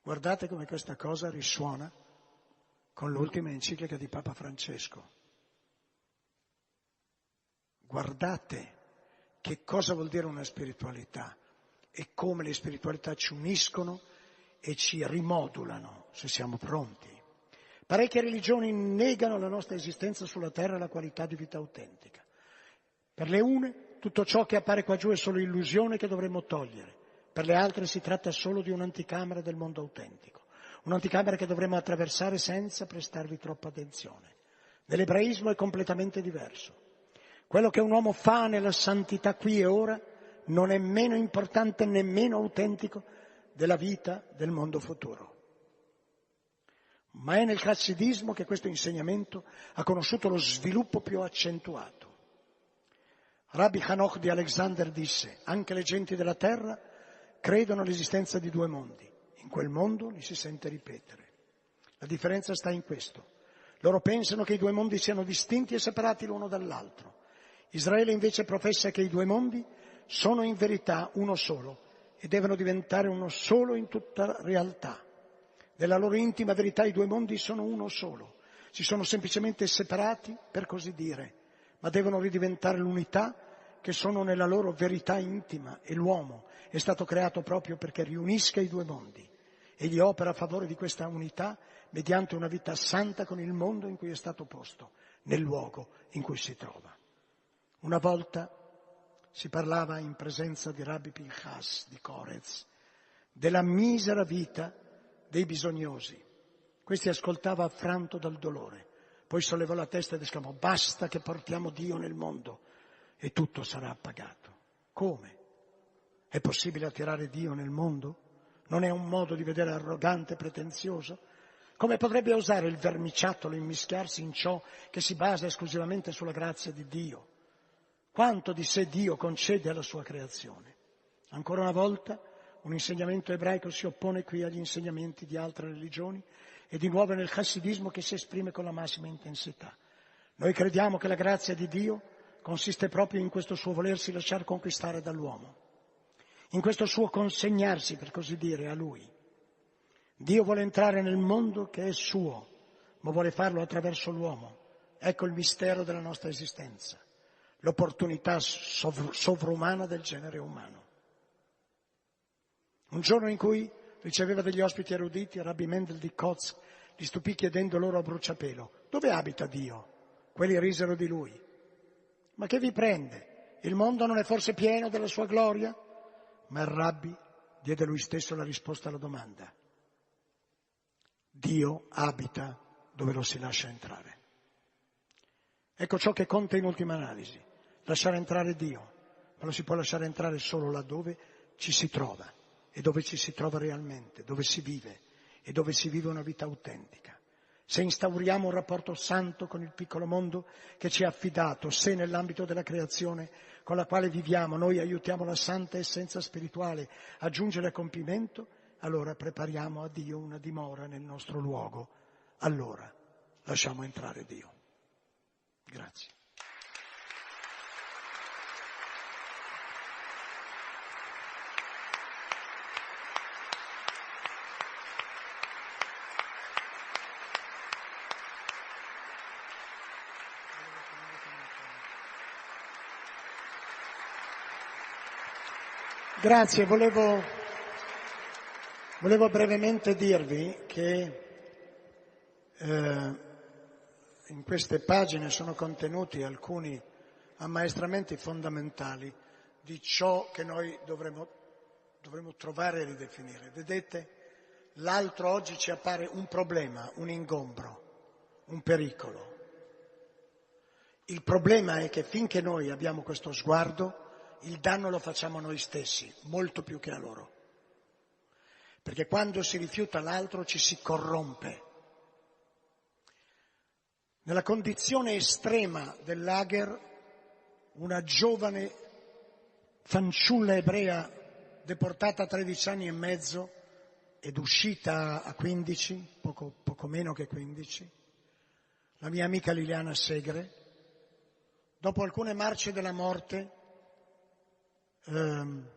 Guardate come questa cosa risuona con l'ultima enciclica di Papa Francesco. Guardate che cosa vuol dire una spiritualità e come le spiritualità ci uniscono e ci rimodulano, se siamo pronti. Parecchie religioni negano la nostra esistenza sulla terra e la qualità di vita autentica. Per le une, tutto ciò che appare qua giù è solo illusione che dovremmo togliere. Per le altre si tratta solo di un'anticamera del mondo autentico. Un'anticamera che dovremmo attraversare senza prestarvi troppa attenzione. Nell'ebraismo è completamente diverso. Quello che un uomo fa nella santità qui e ora non è meno importante né meno autentico della vita del mondo futuro. Ma è nel chassidismo che questo insegnamento ha conosciuto lo sviluppo più accentuato. Rabbi Hanok di Alexander disse, anche le genti della terra credono all'esistenza di due mondi. In quel mondo li si sente ripetere. La differenza sta in questo. Loro pensano che i due mondi siano distinti e separati l'uno dall'altro. Israele invece professa che i due mondi sono in verità uno solo e devono diventare uno solo in tutta realtà. Nella loro intima verità i due mondi sono uno solo. Si sono semplicemente separati, per così dire, ma devono ridiventare l'unità che sono nella loro verità intima, e l'uomo è stato creato proprio perché riunisca i due mondi. Egli opera a favore di questa unità mediante una vita santa con il mondo in cui è stato posto, nel luogo in cui si trova. Una volta si parlava in presenza di Rabbi Pinchas di Koretz della misera vita dei bisognosi. Questi ascoltava affranto dal dolore, poi sollevò la testa ed esclamò, basta che portiamo Dio nel mondo e tutto sarà appagato. Come? È possibile attirare Dio nel mondo? Non è un modo di vedere arrogante e pretenzioso? Come potrebbe osare il vermiciattolo immischiarsi in ciò che si basa esclusivamente sulla grazia di Dio? Quanto di sé Dio concede alla sua creazione? Ancora una volta, un insegnamento ebraico si oppone qui agli insegnamenti di altre religioni e di nuovo nel chassidismo che si esprime con la massima intensità. Noi crediamo che la grazia di Dio consiste proprio in questo suo volersi lasciar conquistare dall'uomo, in questo suo consegnarsi, per così dire, a Lui. Dio vuole entrare nel mondo che è suo, ma vuole farlo attraverso l'uomo. Ecco il mistero della nostra esistenza, l'opportunità sovr- sovrumana del genere umano. Un giorno in cui riceveva degli ospiti eruditi, Rabbi Mendel di Kotsk li stupì chiedendo loro a bruciapelo, dove abita Dio? Quelli risero di lui. Ma che vi prende? Il mondo non è forse pieno della sua gloria? Ma il Rabbi diede lui stesso la risposta alla domanda. Dio abita dove lo si lascia entrare. Ecco ciò che conta in ultima analisi, lasciare entrare Dio, ma lo si può lasciare entrare solo laddove ci si trova. E dove ci si trova realmente, dove si vive e dove si vive una vita autentica. Se instauriamo un rapporto santo con il piccolo mondo che ci è affidato, se nell'ambito della creazione con la quale viviamo noi aiutiamo la santa essenza spirituale a giungere a compimento, allora prepariamo a Dio una dimora nel nostro luogo. Allora lasciamo entrare Dio. Grazie. Grazie, volevo, volevo brevemente dirvi che eh, in queste pagine sono contenuti alcuni ammaestramenti fondamentali di ciò che noi dovremmo, dovremmo trovare e ridefinire. Vedete, l'altro oggi ci appare un problema, un ingombro, un pericolo. Il problema è che finché noi abbiamo questo sguardo, il danno lo facciamo noi stessi, molto più che a loro. Perché quando si rifiuta l'altro ci si corrompe. Nella condizione estrema del lager, una giovane fanciulla ebrea deportata a tredici anni e mezzo ed uscita a quindici, poco, poco meno che quindici, la mia amica Liliana Segre, dopo alcune marce della morte, Um,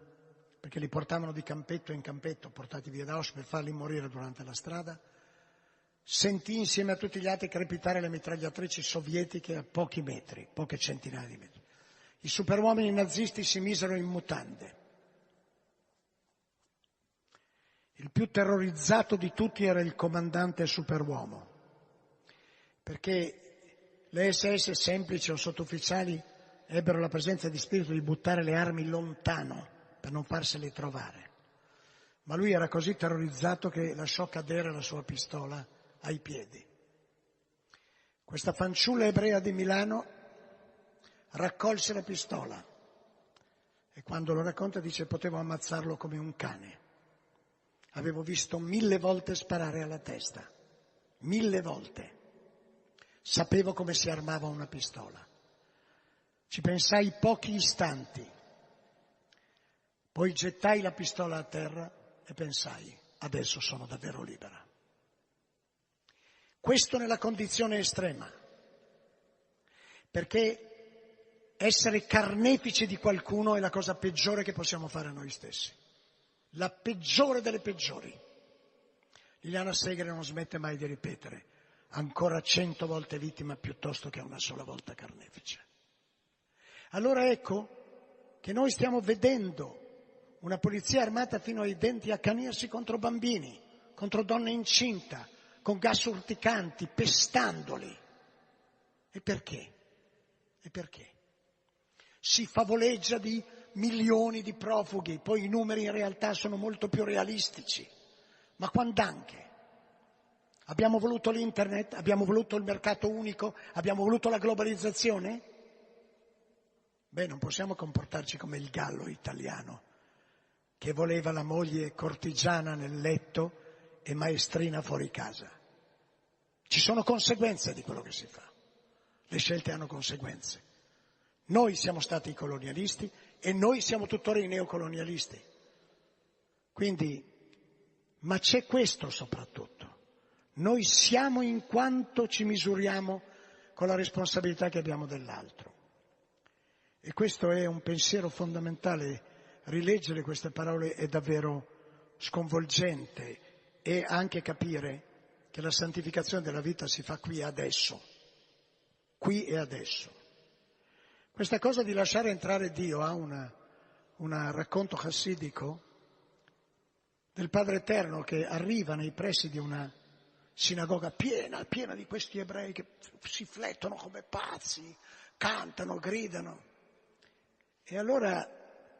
perché li portavano di campetto in campetto, portati via da Auschwitz per farli morire durante la strada, sentì insieme a tutti gli altri crepitare le mitragliatrici sovietiche a pochi metri, poche centinaia di metri. I superuomini nazisti si misero in mutande. Il più terrorizzato di tutti era il comandante superuomo, perché le esse esse semplici o sottufficiali ebbero la presenza di spirito di buttare le armi lontano per non farsele trovare. Ma lui era così terrorizzato che lasciò cadere la sua pistola ai piedi. Questa fanciulla ebrea di Milano raccolse la pistola e quando lo racconta dice: potevo ammazzarlo come un cane. Avevo visto mille volte sparare alla testa, mille volte. Sapevo come si armava una pistola. Ci pensai pochi istanti, poi gettai la pistola a terra e pensai: adesso sono davvero libera. Questo nella condizione estrema, perché essere carnefici di qualcuno è la cosa peggiore che possiamo fare a noi stessi, la peggiore delle peggiori. Liliana Segre non smette mai di ripetere: ancora cento volte vittima piuttosto che una sola volta carnefice. Allora ecco che noi stiamo vedendo una polizia armata fino ai denti accanirsi contro bambini, contro donne incinta, con gas urticanti, pestandoli. E perché? E perché? Si favoleggia di milioni di profughi, poi i numeri in realtà sono molto più realistici. Ma quand'anche? Abbiamo voluto l'internet? Abbiamo voluto il mercato unico? Abbiamo voluto la globalizzazione? Beh, non possiamo comportarci come il gallo italiano, che voleva la moglie cortigiana nel letto e maestrina fuori casa. Ci sono conseguenze di quello che si fa. Le scelte hanno conseguenze. Noi siamo stati i colonialisti e noi siamo tuttora i neocolonialisti. Quindi, ma c'è questo soprattutto. Noi siamo in quanto ci misuriamo con la responsabilità che abbiamo dell'altro. E questo è un pensiero fondamentale, rileggere queste parole è davvero sconvolgente e anche capire che la santificazione della vita si fa qui e adesso, qui e adesso. Questa cosa di lasciare entrare Dio ha un racconto chassidico del Padre Eterno che arriva nei pressi di una sinagoga piena, piena di questi ebrei che si flettono come pazzi, cantano, gridano. E allora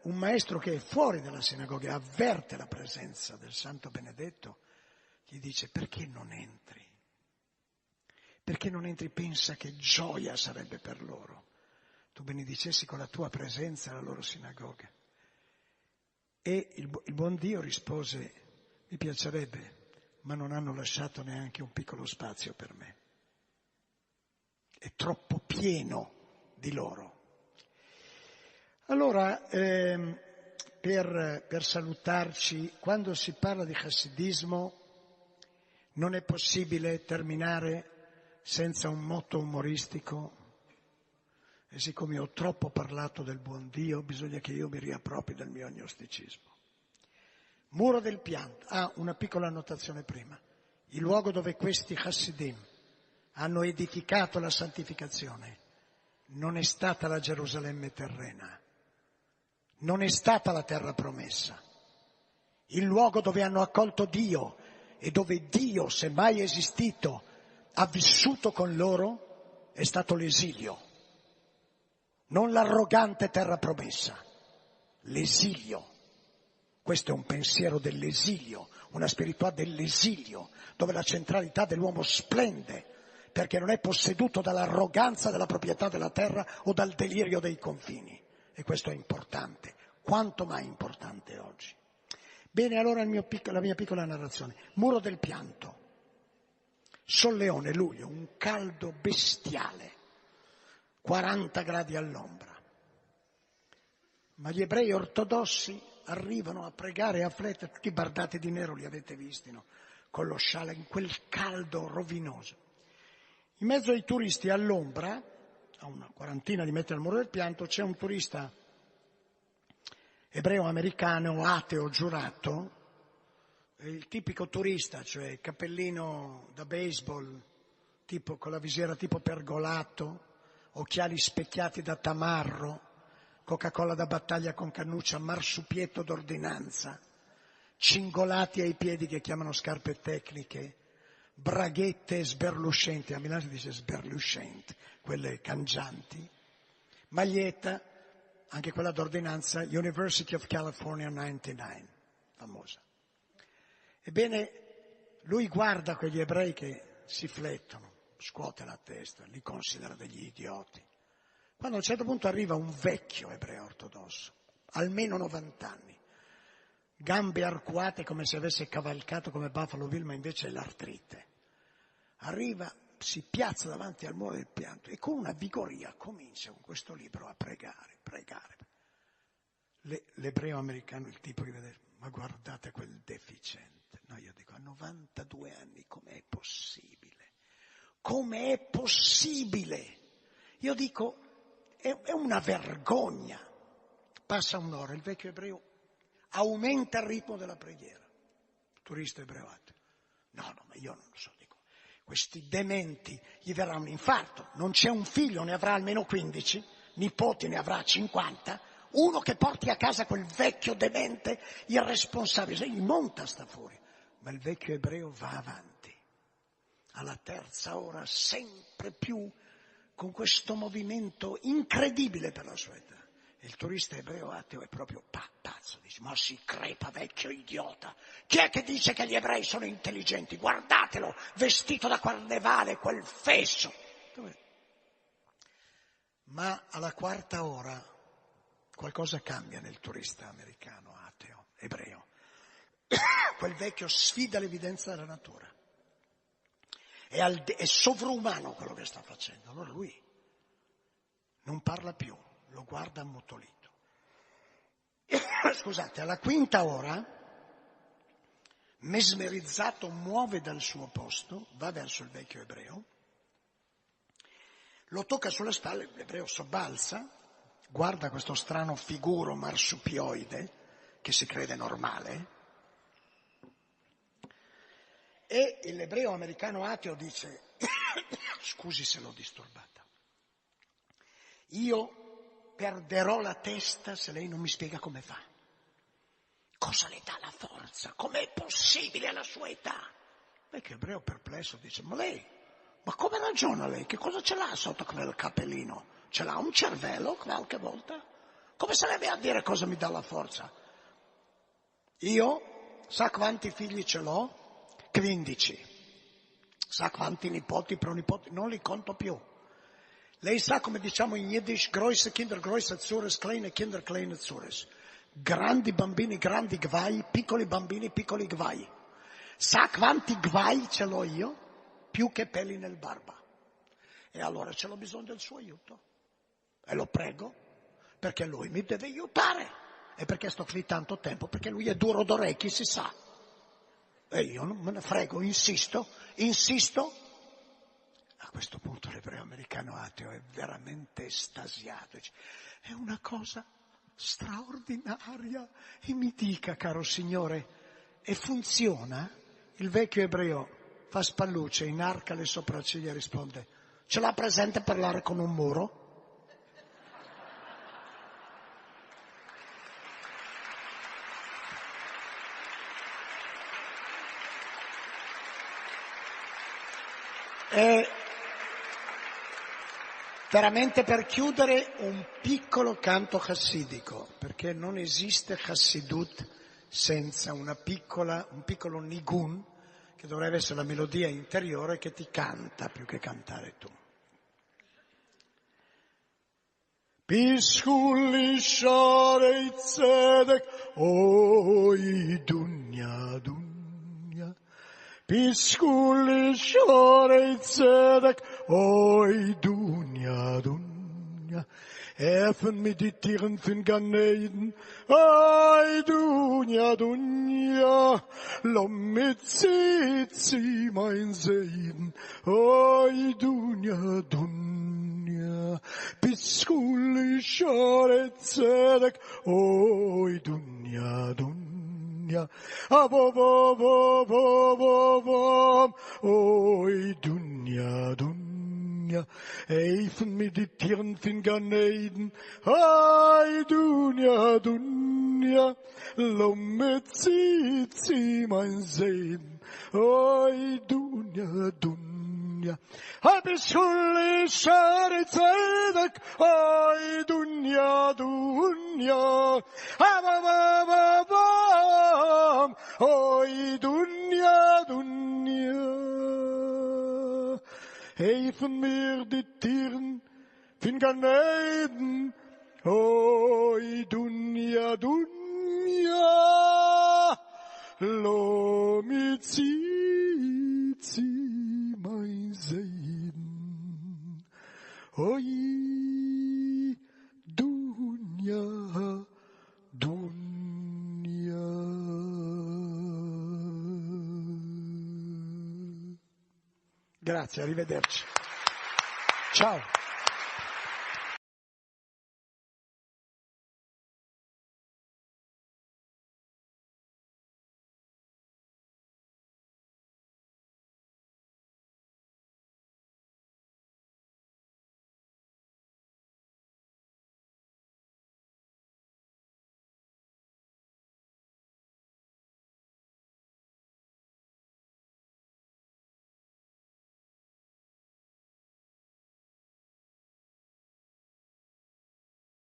un maestro che è fuori dalla sinagoga avverte la presenza del Santo Benedetto, gli dice: perché non entri? Perché non entri? Pensa che gioia sarebbe per loro. Tu benedicessi con la tua presenza la loro sinagoga. E il, bu- il buon Dio rispose: mi piacerebbe, ma non hanno lasciato neanche un piccolo spazio per me. È troppo pieno di loro. Allora, ehm, per, per salutarci, quando si parla di chassidismo non è possibile terminare senza un motto umoristico, e siccome ho troppo parlato del buon Dio bisogna che io mi riappropri del mio agnosticismo. Muro del pianto. Ah, una piccola annotazione prima. Il luogo dove questi chassidim hanno edificato la santificazione non è stata la Gerusalemme terrena, Non è stata la terra promessa, il luogo dove hanno accolto Dio e dove Dio, se mai esistito, ha vissuto con loro, è stato l'esilio. Non l'arrogante terra promessa, l'esilio. Questo è un pensiero dell'esilio, una spiritualità dell'esilio, dove la centralità dell'uomo splende, perché non è posseduto dall'arroganza della proprietà della terra o dal delirio dei confini. E questo è importante, quanto mai importante oggi. Bene, allora il mio pic- la mia piccola narrazione. Muro del pianto. Solleone, luglio, un caldo bestiale, quaranta gradi all'ombra. Ma gli ebrei ortodossi arrivano a pregare e a flettere, tutti bardati di nero, li avete visti, no? Con lo scialle, in quel caldo rovinoso. In mezzo ai turisti all'ombra, a una quarantina di metri al muro del pianto, c'è un turista ebreo-americano, ateo, giurato, il tipico turista, cioè cappellino da baseball, tipo con la visiera tipo pergolato, occhiali specchiati da tamarro, Coca-Cola da battaglia con cannuccia, marsupietto d'ordinanza, cingolati ai piedi che chiamano scarpe tecniche, braghette sberluscenti, a Milano si dice sberluscenti, quelle cangianti, maglietta, anche quella d'ordinanza, University of California novantanove, famosa. Ebbene, lui guarda quegli ebrei che si flettono, scuote la testa, li considera degli idioti. Quando a un certo punto arriva un vecchio ebreo ortodosso, almeno novanta anni, gambe arcuate come se avesse cavalcato come Buffalo Bill, ma invece è l'artrite. Arriva, si piazza davanti al muro del pianto e con una vigoria comincia con questo libro a pregare, pregare. Le, l'ebreo americano, il tipo che vede, ma guardate quel deficiente. No, io dico, a novantadue anni com'è possibile? Com'è possibile? Io dico... È una vergogna. Passa un'ora, il vecchio ebreo aumenta il ritmo della preghiera. Il turista ebreoato. No, no, ma io non lo so, dico. Questi dementi gli verrà un infarto. Non c'è un figlio, ne avrà almeno quindici, nipoti ne avrà cinquanta. Uno che porti a casa quel vecchio demente, irresponsabile. Se gli monta sta fuori. Ma il vecchio ebreo va avanti. Alla terza ora, sempre più con questo movimento incredibile per la sua età. Il turista ebreo ateo è proprio pazzo, dice, ma si crepa, vecchio idiota. Chi è che dice che gli ebrei sono intelligenti? Guardatelo, vestito da carnevale, quel fesso. Ma alla quarta ora qualcosa cambia nel turista americano ateo, ebreo. Quel vecchio sfida l'evidenza della natura. È, al, è sovrumano quello che sta facendo. Allora lui non parla più, lo guarda ammutolito. Scusate, alla quinta ora, mesmerizzato, muove dal suo posto, va verso il vecchio ebreo, lo tocca sulla spalla, l'ebreo sobbalza, guarda questo strano figuro marsupioide che si crede normale. E l'ebreo americano ateo dice, scusi se l'ho disturbata, io perderò la testa se lei non mi spiega come fa. Cosa le dà la forza? Com'è possibile alla sua età? Vecchio ebreo perplesso dice, ma lei, ma come ragiona lei? Che cosa ce l'ha sotto quel cappellino? Ce l'ha un cervello qualche volta? Come sarebbe a dire cosa mi dà la forza? Io, sa quanti figli ce l'ho? quindici, sa quanti nipoti, pronipoti, non li conto più. Lei sa come diciamo in Yiddish, grosse Kinder, grosse Zures, kleine Kinder, kleine Zures. Grandi bambini, grandi guai, piccoli bambini, piccoli guai. Sa quanti guai ce l'ho io? Più che peli nel barba. E allora ce l'ho bisogno del suo aiuto. E lo prego, perché lui mi deve aiutare. E perché sto qui tanto tempo? Perché lui è duro d'orecchi, si sa. E io non me ne frego, insisto, insisto. A questo punto l'ebreo americano ateo è veramente estasiato. Dice, è una cosa straordinaria. E mi dica, caro signore, e funziona? Il vecchio ebreo fa spallucce, inarca le sopracciglia e risponde, ce l'ha presente parlare con un muro? E veramente per chiudere un piccolo canto chassidico, perché non esiste chassidut senza una piccola, un piccolo nigun, che dovrebbe essere la melodia interiore che ti canta più che cantare tu. Pishuli sharei tzedek oi dunya dunya. Pishuli sharei tzedek oi dunya dunya. Effen mit die Tieren von Ganeiden, ei Dunja, Dunja, lamm mit Zizi mein Seiden, ei Dunja, Dunja, bis Kulli Schare Zedek, ei Dunja, Dunja, abo, bo, bo, bo, bo, bo, ei Dunja, Dunja. Eifen mit die Tieren von Ganeiden, ei Dunja, Dunja, lomme Zizi mein Seiden, ei Dunja, Dunja. Hab ich Schule, Schare, Zedek, ei Dunja, Dunja, ababababam, ei Dunja, Dunja. Helfen mir die Tieren von Ganeiden, oi Dunja, Dunja, lo mi zizi mein Seiden, oi Dunja, Dunja. Grazie, arrivederci. Ciao.